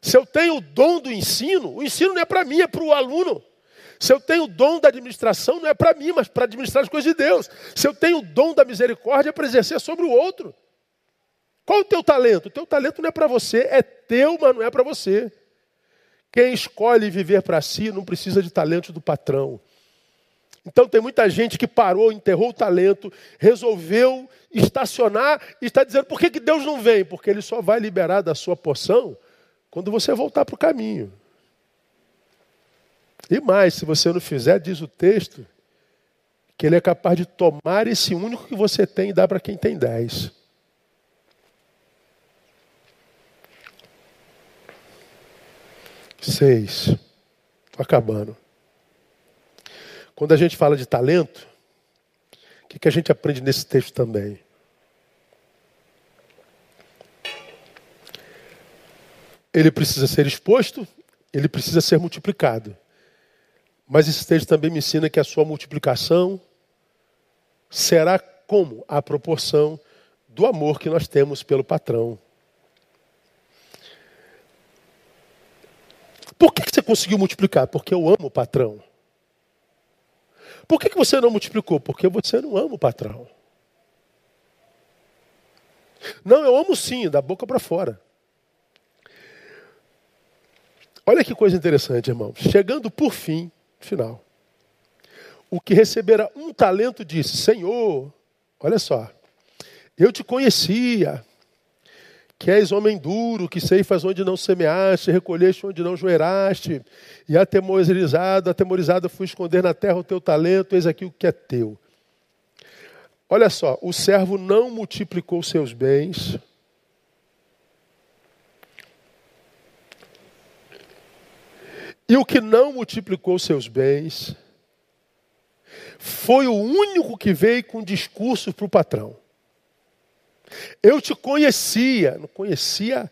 Se eu tenho o dom do ensino, o ensino não é para mim, é para o aluno. Se eu tenho o dom da administração, não é para mim, mas para administrar as coisas de Deus. Se eu tenho o dom da misericórdia, é para exercer sobre o outro. Qual é o teu talento? O teu talento não é para você, é teu, mas não é para você. Quem escolhe viver para si não precisa de talento do patrão. Então tem muita gente que parou, enterrou o talento, resolveu estacionar e está dizendo, por que que Deus não vem? Porque ele só vai liberar da sua porção quando você voltar para o caminho. E mais, se você não fizer, diz o texto, que ele é capaz de tomar esse único que você tem e dar para quem tem dez. Seis. Estou acabando. Quando a gente fala de talento, o que que a gente aprende nesse texto também? Ele precisa ser exposto, ele precisa ser multiplicado. Mas esse texto também me ensina que a sua multiplicação será como a proporção do amor que nós temos pelo patrão. Por que que você conseguiu multiplicar? Porque eu amo o patrão. Por que que você não multiplicou? Porque você não ama o patrão. Não, eu amo sim, da boca para fora. Olha que coisa interessante, irmão. Chegando por fim, final. O que recebera um talento disse, Senhor, olha só, eu te conhecia, que és homem duro, que ceifas onde não semeaste, recolheste onde não joeraste, e atemorizado, atemorizado fui esconder na terra o teu talento, eis aqui o que é teu. Olha só, o servo não multiplicou seus bens, e o que não multiplicou seus bens foi o único que veio com discurso para o patrão. Eu te conhecia, não conhecia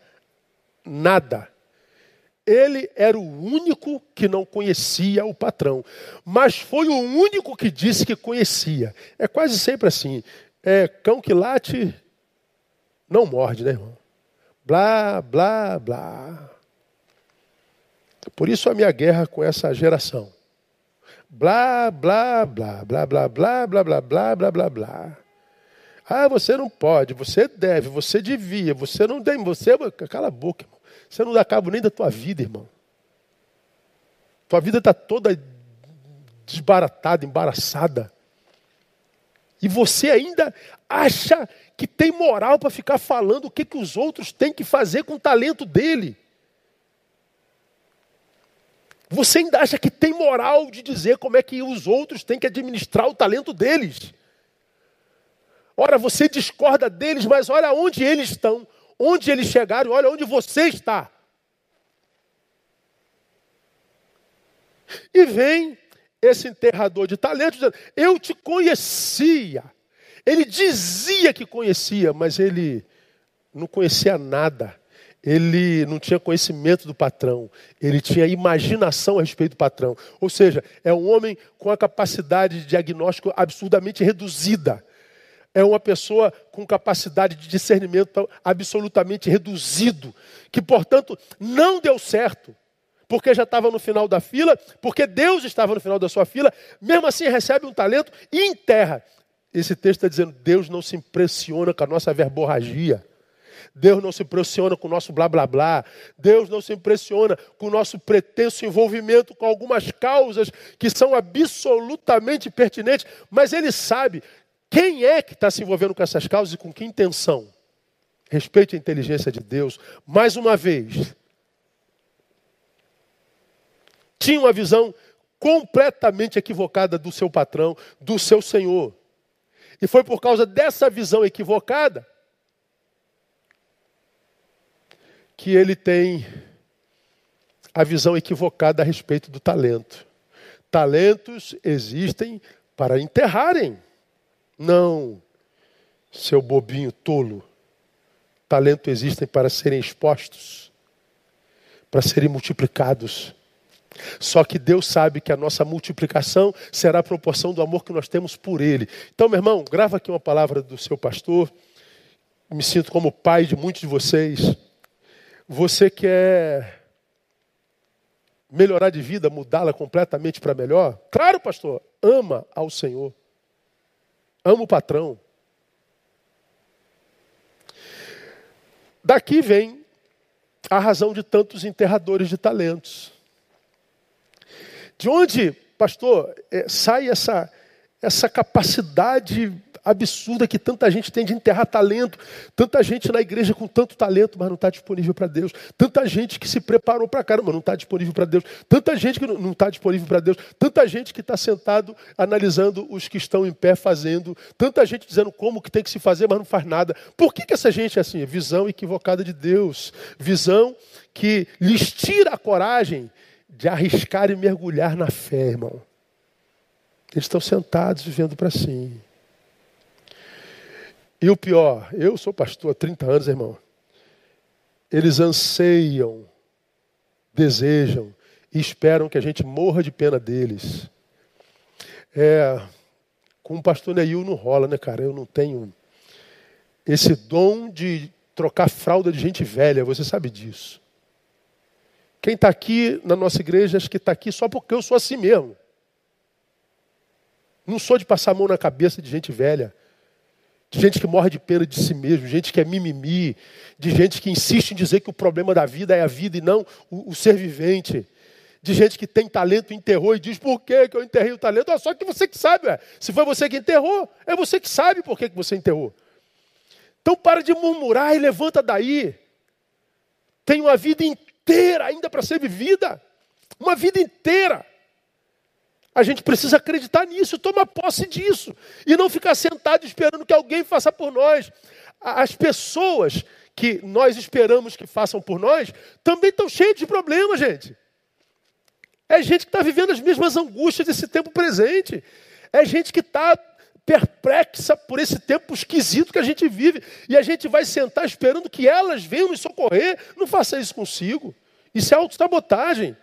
nada. Ele era o único que não conhecia o patrão, mas foi o único que disse que conhecia. É quase sempre assim, é cão que late não morde, né, irmão? Blá, blá, blá. Por isso a minha guerra com essa geração. Blá, blá, blá, blá, blá, blá, blá, blá, blá, blá, blá, blá. Ah, você não pode, você deve, você devia, você não tem, você... Cala a boca, irmão. Você não dá cabo nem da tua vida, irmão. Tua vida está toda desbaratada, embaraçada. E você ainda acha que tem moral para ficar falando o que que os outros têm que fazer com o talento dele. Você ainda acha que tem moral de dizer como é que os outros têm que administrar o talento deles. Ora, você discorda deles, mas olha onde eles estão, onde eles chegaram, olha onde você está. E vem esse enterrador de talentos dizendo, eu te conhecia. Ele dizia que conhecia, mas ele não conhecia nada. Ele não tinha conhecimento do patrão. Ele tinha imaginação a respeito do patrão. Ou seja, é um homem com a capacidade de diagnóstico absurdamente reduzida. É uma pessoa com capacidade de discernimento absolutamente reduzido. Que, portanto, não deu certo. Porque já estava no final da fila, porque Deus estava no final da sua fila, mesmo assim recebe um talento e enterra. Esse texto está dizendo, Deus não se impressiona com a nossa verborragia. Deus não se impressiona com o nosso blá, blá, blá. Deus não se impressiona com o nosso pretenso envolvimento com algumas causas que são absolutamente pertinentes. Mas Ele sabe quem é que está se envolvendo com essas causas e com que intenção. Respeite a inteligência de Deus. Mais uma vez, tinha uma visão completamente equivocada do seu patrão, do seu senhor. E foi por causa dessa visão equivocada que ele tem a visão equivocada a respeito do talento. Talentos existem para enterrarem. Não, seu bobinho tolo. Talentos existem para serem expostos, para serem multiplicados. Só que Deus sabe que a nossa multiplicação será a proporção do amor que nós temos por Ele. Então, meu irmão, grava aqui uma palavra do seu pastor. Me sinto como pai de muitos de vocês. Você quer melhorar de vida, mudá-la completamente para melhor? Claro, pastor. Ama ao Senhor. Ama o patrão. Daqui vem a razão de tantos enterradores de talentos. De onde, pastor, sai essa, essa capacidade absurda que tanta gente tem de enterrar talento? Tanta gente na igreja com tanto talento, mas não está disponível para Deus. Tanta gente que se preparou para caramba, mas não está disponível para Deus. Tanta gente que não está disponível para Deus. Tanta gente que está sentado analisando os que estão em pé fazendo. Tanta gente dizendo como que tem que se fazer, mas não faz nada. Por que que essa gente é assim? Visão equivocada de Deus. Visão que lhes tira a coragem de arriscar e mergulhar na fé, irmão. Eles estão sentados vivendo para si. E o pior, eu sou pastor há trinta anos, irmão. Eles anseiam, desejam e esperam que a gente morra de pena deles. É, com o pastor Neil não rola, né, cara? Eu não tenho esse dom de trocar fralda de gente velha, você sabe disso. Quem está aqui na nossa igreja, acho que está aqui só porque eu sou assim mesmo. Não sou de passar a mão na cabeça de gente velha. De gente que morre de pena de si mesmo. De gente que é mimimi. De gente que insiste em dizer que o problema da vida é a vida e não o, o ser vivente. De gente que tem talento, enterrou e diz, por que eu enterrei o talento? Ah, só que você que sabe. Ué. Se foi você que enterrou, é você que sabe por que você enterrou. Então para de murmurar e levanta daí. Tem uma vida inteira. Inteira ainda para ser vivida. Uma vida inteira. A gente precisa acreditar nisso, tomar posse disso. E não ficar sentado esperando que alguém faça por nós. As pessoas que nós esperamos que façam por nós também estão cheias de problemas, gente. É gente que está vivendo as mesmas angústias desse tempo presente. É gente que está perplexa por esse tempo esquisito que a gente vive. E a gente vai sentar esperando que elas venham nos socorrer. Não faça isso consigo. Isso é autossabotagem.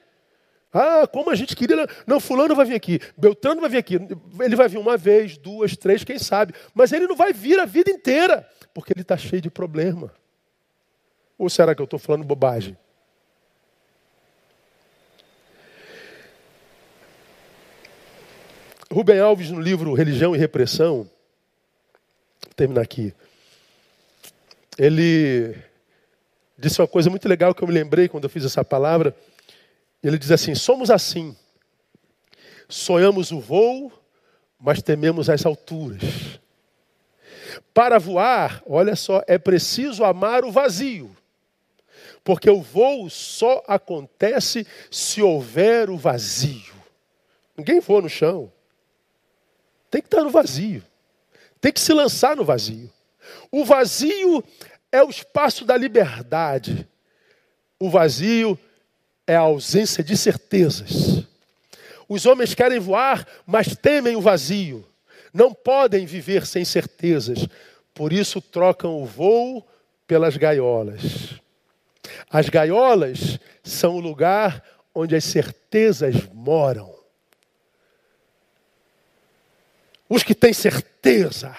Ah, como a gente queria... Não, fulano vai vir aqui. Beltrano vai vir aqui. Ele vai vir uma vez, duas, três, quem sabe. Mas ele não vai vir a vida inteira. Porque ele está cheio de problema. Ou será que eu estou falando bobagem? Rubem Alves, no livro Religião e Repressão, vou terminar aqui, ele disse uma coisa muito legal que eu me lembrei quando eu fiz essa palavra. Ele diz assim, somos assim, sonhamos o voo, mas tememos as alturas. Para voar, olha só, é preciso amar o vazio, porque o voo só acontece se houver o vazio. Ninguém voa no chão. Tem que estar no vazio. Tem que se lançar no vazio. O vazio é o espaço da liberdade. O vazio é a ausência de certezas. Os homens querem voar, mas temem o vazio. Não podem viver sem certezas. Por isso trocam o voo pelas gaiolas. As gaiolas são o lugar onde as certezas moram. Os que têm certeza,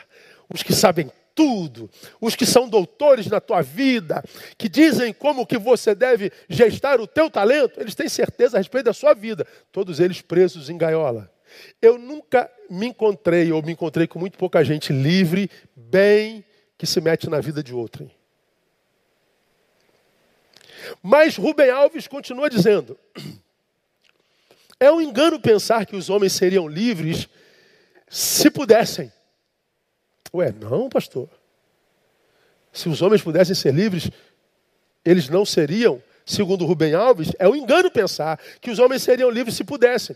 os que sabem tudo, os que são doutores na tua vida, que dizem como que você deve gestar o teu talento, eles têm certeza a respeito da sua vida. Todos eles presos em gaiola. Eu nunca me encontrei, ou me encontrei com muito pouca gente livre, bem, que se mete na vida de outrem. Mas Rubem Alves continua dizendo, é um engano pensar que os homens seriam livres se pudessem. Ué, não, pastor. Se os homens pudessem ser livres, eles não seriam, segundo Rubem Alves, é um engano pensar que os homens seriam livres se pudessem.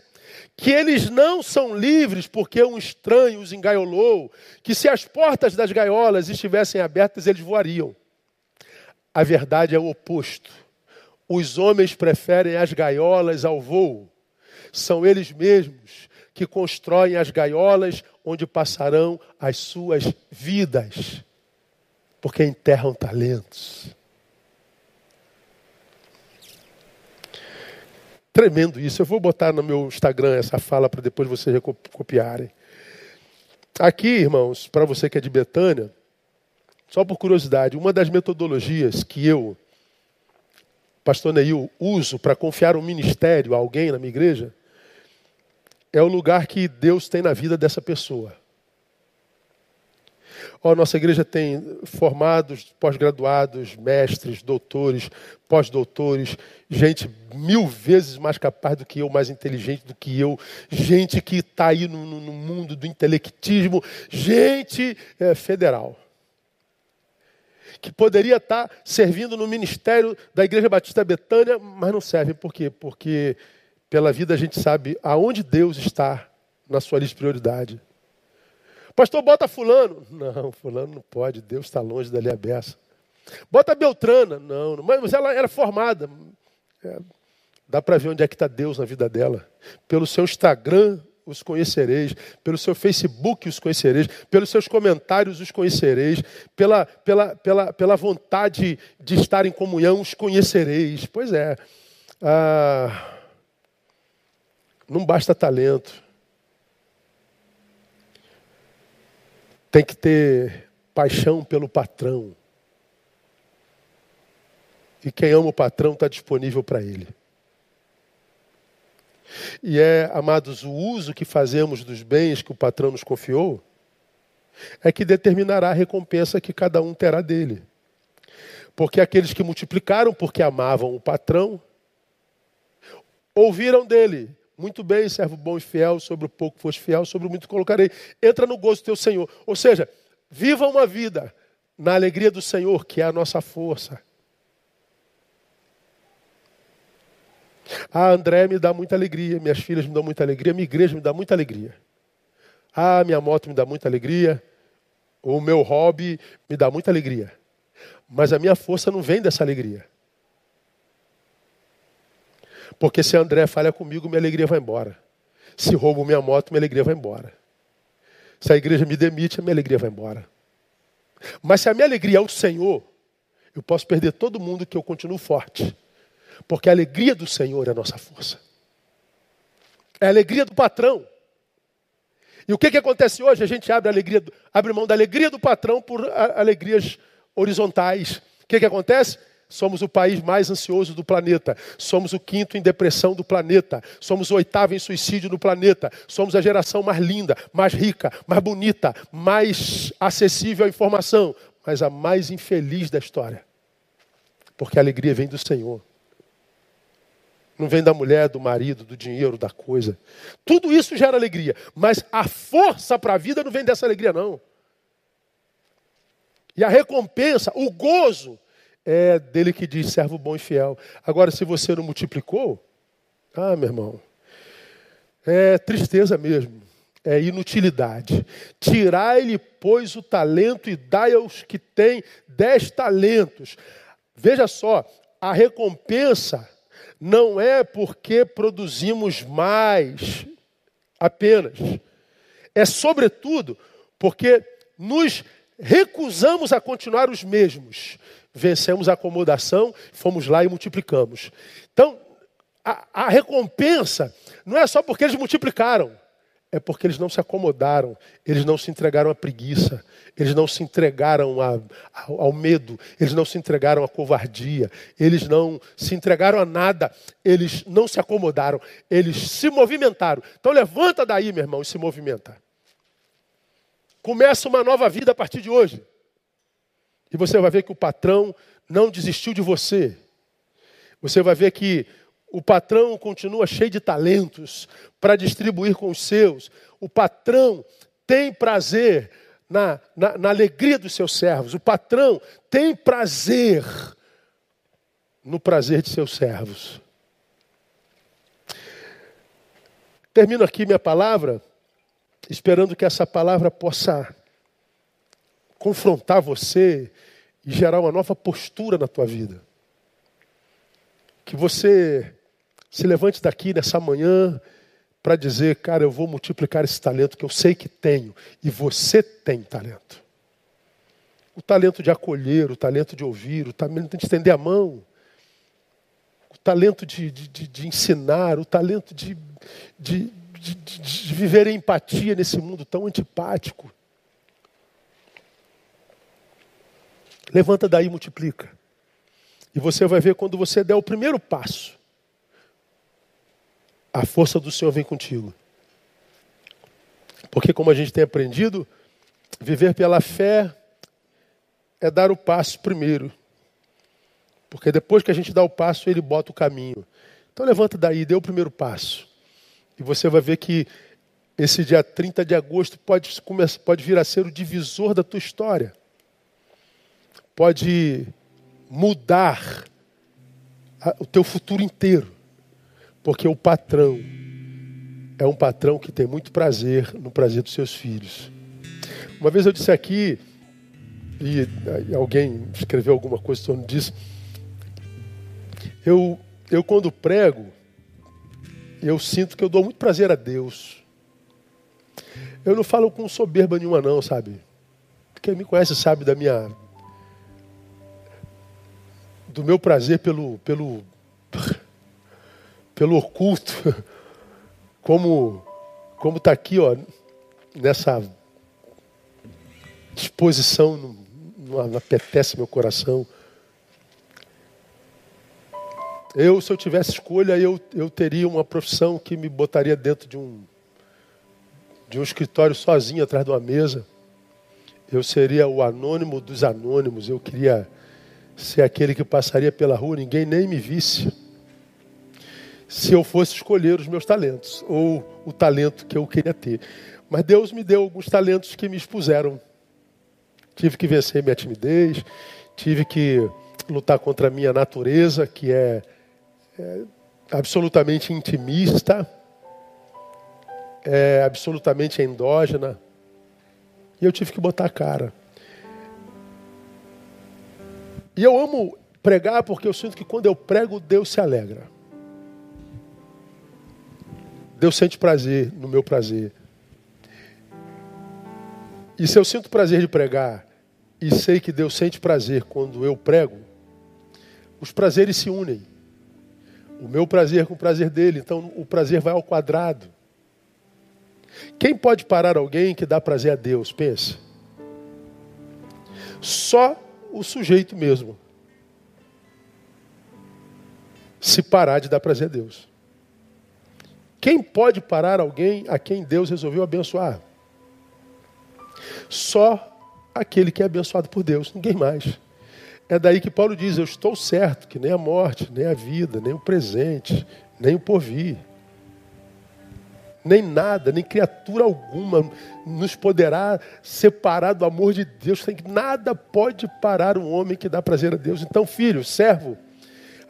Que eles não são livres porque um estranho os engaiolou, que se as portas das gaiolas estivessem abertas, eles voariam. A verdade é o oposto. Os homens preferem as gaiolas ao voo. São eles mesmos que constroem as gaiolas onde passarão as suas vidas, porque enterram talentos. Tremendo isso. Eu vou botar no meu Instagram essa fala para depois vocês copiarem. Aqui, irmãos, para você que é de Betânia, só por curiosidade, uma das metodologias que eu, pastor Neil, uso para confiar um ministério a alguém na minha igreja, é o lugar que Deus tem na vida dessa pessoa. Ó, nossa igreja tem formados, pós-graduados, mestres, doutores, pós-doutores, gente mil vezes mais capaz do que eu, mais inteligente do que eu, gente que está aí no, no mundo do intelectismo, gente é, federal. Que poderia estar servindo no ministério da Igreja Batista Betânia, mas não serve. Por quê? Porque pela vida a gente sabe aonde Deus está na sua lista de prioridade. Pastor, bota fulano. Não, fulano não pode, Deus está longe dali a beça. Bota Beltrana. Não, mas ela era formada. É, dá para ver onde é que está Deus na vida dela. Pelo seu Instagram os conhecereis, pelo seu Facebook os conhecereis, pelos seus comentários os conhecereis, pela, pela, pela, pela vontade de estar em comunhão os conhecereis. Pois é, ah, não basta talento. Tem que ter paixão pelo patrão. E quem ama o patrão está disponível para ele. E é, amados, o uso que fazemos dos bens que o patrão nos confiou é que determinará a recompensa que cada um terá dele. Porque aqueles que multiplicaram porque amavam o patrão, ouviram dele, muito bem, servo bom e fiel, sobre o pouco foste fiel, sobre o muito colocarei. Entra no gozo do teu Senhor. Ou seja, viva uma vida na alegria do Senhor, que é a nossa força. Ah, André me dá muita alegria, minhas filhas me dão muita alegria, minha igreja me dá muita alegria. Ah, minha moto me dá muita alegria, o meu hobby me dá muita alegria. Mas a minha força não vem dessa alegria. Porque se André falha comigo, minha alegria vai embora. Se roubo minha moto, minha alegria vai embora. Se a igreja me demite, a minha alegria vai embora. Mas se a minha alegria é o Senhor, eu posso perder todo mundo que eu continuo forte. Porque a alegria do Senhor é a nossa força. É a alegria do patrão. E o que, que acontece hoje? A gente abre, a alegria do, abre mão da alegria do patrão por a, alegrias horizontais. O que, que acontece? Somos o país mais ansioso do planeta. Somos o quinto em depressão do planeta. Somos o oitavo em suicídio no planeta. Somos a geração mais linda, mais rica, mais bonita, mais acessível à informação. Mas a mais infeliz da história. Porque a alegria vem do Senhor. Não vem da mulher, do marido, do dinheiro, da coisa. Tudo isso gera alegria. Mas a força para a vida não vem dessa alegria, não. E a recompensa, o gozo, é dele que diz, servo bom e fiel. Agora, se você não multiplicou, ah, meu irmão, é tristeza mesmo. é, inutilidade. Tirai-lhe, pois, o talento e dai aos que têm dez talentos. Veja só, a recompensa não é porque produzimos mais apenas. É, sobretudo, porque nos recusamos a continuar os mesmos. Vencemos a acomodação, fomos lá e multiplicamos. Então, a, a recompensa não é só porque eles multiplicaram. É porque eles não se acomodaram, eles não se entregaram à preguiça, eles não se entregaram a, ao, ao medo, eles não se entregaram à covardia, eles não se entregaram a nada, eles não se acomodaram, eles se movimentaram. Então levanta daí, meu irmão, e se movimenta. Começa uma nova vida a partir de hoje. E você vai ver que o patrão não desistiu de você. Você vai ver que o patrão continua cheio de talentos para distribuir com os seus. O patrão tem prazer na, na, na alegria dos seus servos. O patrão tem prazer no prazer de seus servos. Termino aqui minha palavra, esperando que essa palavra possa confrontar você e gerar uma nova postura na tua vida. Que você se levante daqui nessa manhã para dizer, cara, eu vou multiplicar esse talento que eu sei que tenho. E você tem talento. O talento de acolher, o talento de ouvir, o talento de estender a mão. O talento de, de, de, de ensinar, o talento de, de, de, de, de viver em empatia nesse mundo tão antipático. Levanta daí e multiplica. E você vai ver quando você der o primeiro passo. A força do Senhor vem contigo. Porque como a gente tem aprendido, viver pela fé é dar o passo primeiro. Porque depois que a gente dá o passo, ele bota o caminho. Então levanta daí, dê o primeiro passo. E você vai ver que esse dia trinta de agosto pode, pode vir a ser o divisor da tua história. Pode mudar o teu futuro inteiro, porque o patrão é um patrão que tem muito prazer no prazer dos seus filhos. Uma vez eu disse aqui, e alguém escreveu alguma coisa em torno disso, eu, eu quando prego, eu sinto que eu dou muito prazer a Deus. Eu não falo com soberba nenhuma não, sabe? Quem me conhece sabe da minha... do meu prazer pelo, pelo, pelo oculto, como como está aqui, ó, nessa disposição, não, não apetece meu coração. Eu, se eu tivesse escolha, eu, eu teria uma profissão que me botaria dentro de um, de um escritório sozinho, atrás de uma mesa. Eu seria o anônimo dos anônimos, eu queria... se aquele que passaria pela rua, ninguém nem me visse. Se eu fosse escolher os meus talentos, ou o talento que eu queria ter. Mas Deus me deu alguns talentos que me expuseram. Tive que vencer minha timidez, tive que lutar contra a minha natureza, que é, é absolutamente intimista, é absolutamente endógena. E eu tive que botar a cara. E eu amo pregar porque eu sinto que quando eu prego, Deus se alegra. Deus sente prazer no meu prazer. E se eu sinto prazer de pregar e sei que Deus sente prazer quando eu prego, os prazeres se unem. O meu prazer com o prazer dele, então o prazer vai ao quadrado. Quem pode parar alguém que dá prazer a Deus? Pensa. Só o sujeito mesmo, se parar de dar prazer a Deus. Quem pode parar alguém a quem Deus resolveu abençoar? Só aquele que é abençoado por Deus, ninguém mais. É daí que Paulo diz, eu estou certo que nem a morte, nem a vida, nem o presente, nem o porvir, nem nada, nem criatura alguma nos poderá separar do amor de Deus. Nada pode parar um homem que dá prazer a Deus. Então, filho, servo,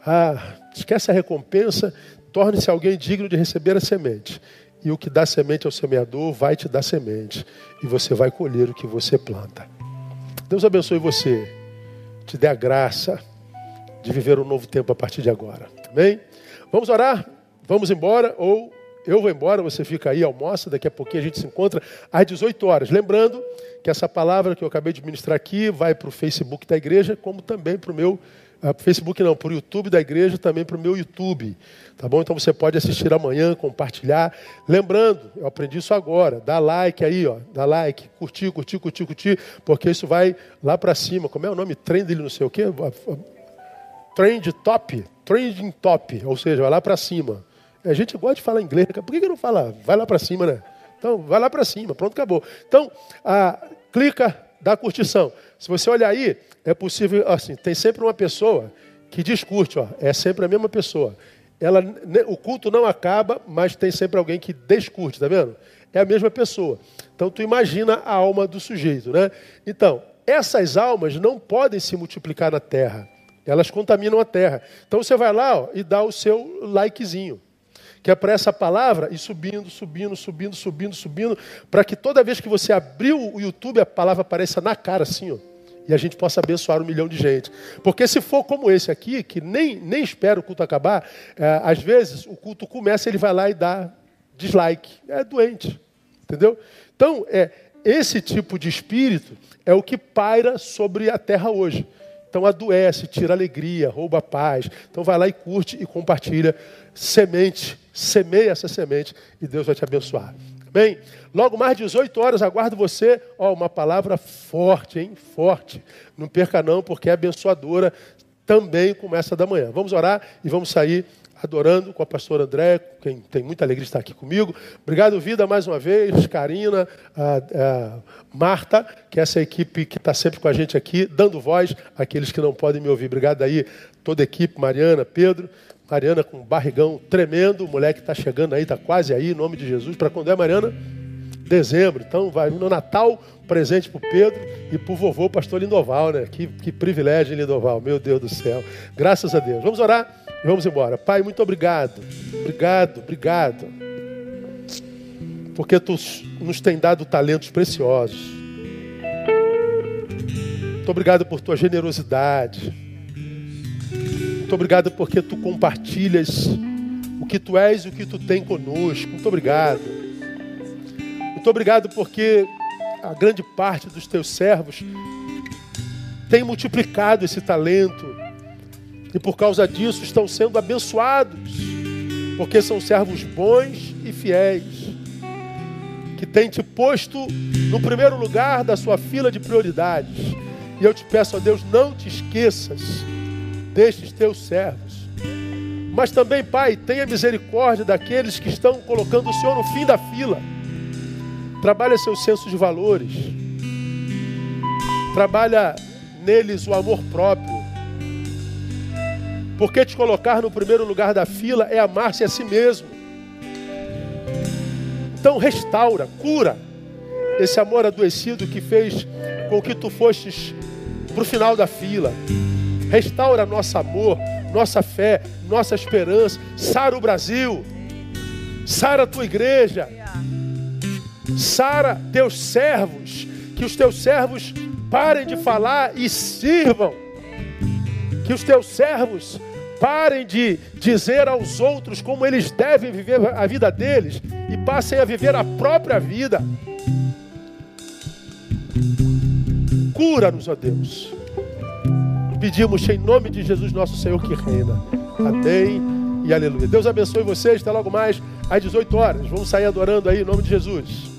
ah, esquece a recompensa, torne-se alguém digno de receber a semente. E o que dá semente ao semeador vai te dar semente. E você vai colher o que você planta. Deus abençoe você. Te dê a graça de viver um novo tempo a partir de agora. Amém? Vamos orar? Vamos embora? Ou eu vou embora, você fica aí, almoça. Daqui a pouquinho a gente se encontra às dezoito horas. Lembrando que essa palavra que eu acabei de ministrar aqui vai para o Facebook da igreja, como também para o meu... Uh, Facebook não, para o YouTube da igreja, também para o meu YouTube, tá bom? Então você pode assistir amanhã, compartilhar. Lembrando, eu aprendi isso agora, dá like aí, ó, dá like, curtir, curtir, curtir, curtir, porque isso vai lá para cima. Como é o nome? Trend, não sei o quê? Trend top, trending top, ou seja, vai lá para cima. A gente gosta de falar inglês, por que que não fala? Vai lá para cima, né? Então, vai lá para cima, pronto, acabou. Então, uh, clica... da curtição. Se você olhar aí, é possível, assim, tem sempre uma pessoa que discute, ó, é sempre a mesma pessoa. Ela, o culto não acaba, mas tem sempre alguém que descurte, tá vendo? É a mesma pessoa. Então, tu imagina a alma do sujeito, né? Então, essas almas não podem se multiplicar na terra. Elas contaminam a terra. Então, você vai lá, ó, e dá o seu likezinho, que é para essa palavra e subindo, subindo, subindo, subindo, subindo, para que toda vez que você abrir o YouTube, a palavra apareça na cara, assim, ó, e a gente possa abençoar um milhão de gente. Porque se for como esse aqui, que nem, nem espera o culto acabar, é, às vezes o culto começa e ele vai lá e dá dislike. É doente, entendeu? Então, é, esse tipo de espírito é o que paira sobre a terra hoje. Então adoece, tira alegria, rouba a paz. Então vai lá e curte e compartilha. Semente, semeia essa semente e Deus vai te abençoar. Amém? Logo mais dezoito horas, aguardo você. Ó, uma palavra forte, hein? Forte. Não perca não, porque é abençoadora também com essa da manhã. Vamos orar e vamos sair adorando com a pastora André, quem tem muita alegria de estar aqui comigo. Obrigado, Vida, mais uma vez, Karina, a, a Marta, que é essa equipe que está sempre com a gente aqui, dando voz àqueles que não podem me ouvir. Obrigado aí, toda a equipe, Mariana, Pedro. Mariana com um barrigão tremendo, o moleque está chegando aí, está quase aí, em nome de Jesus. Para quando é, Mariana? Dezembro. Então, vai no Natal, presente para o Pedro e para o vovô, pastor Lindoval, né? Que, que privilégio, Lindoval, meu Deus do céu. Graças a Deus. Vamos orar? Vamos embora. Pai, muito obrigado, obrigado, obrigado, porque Tu nos tem dado talentos preciosos. Muito obrigado por Tua generosidade. Muito obrigado porque Tu compartilhas o que Tu és e o que Tu tem conosco. Muito obrigado. Muito obrigado porque a grande parte dos Teus servos tem multiplicado esse talento. E por causa disso estão sendo abençoados, porque são servos bons e fiéis, que têm te posto no primeiro lugar da sua fila de prioridades. E eu te peço, ó Deus, não te esqueças destes teus servos. Mas também, Pai, tenha misericórdia daqueles que estão colocando o Senhor no fim da fila. Trabalha seu senso de valores. Trabalha neles o amor próprio. Porque te colocar no primeiro lugar da fila é amar-se a si mesmo. Então restaura, cura esse amor adoecido que fez com que tu fostes para o final da fila. Restaura nosso amor, nossa fé, nossa esperança. Sara o Brasil. Sara a tua igreja. Sara teus servos. Que os teus servos parem de falar e sirvam. Que os teus servos parem de dizer aos outros como eles devem viver a vida deles e passem a viver a própria vida. Cura-nos, ó Deus. Pedimos em nome de Jesus nosso Senhor que reina. Amém e aleluia. Deus abençoe vocês. Até logo mais às dezoito horas. Vamos sair adorando aí em nome de Jesus.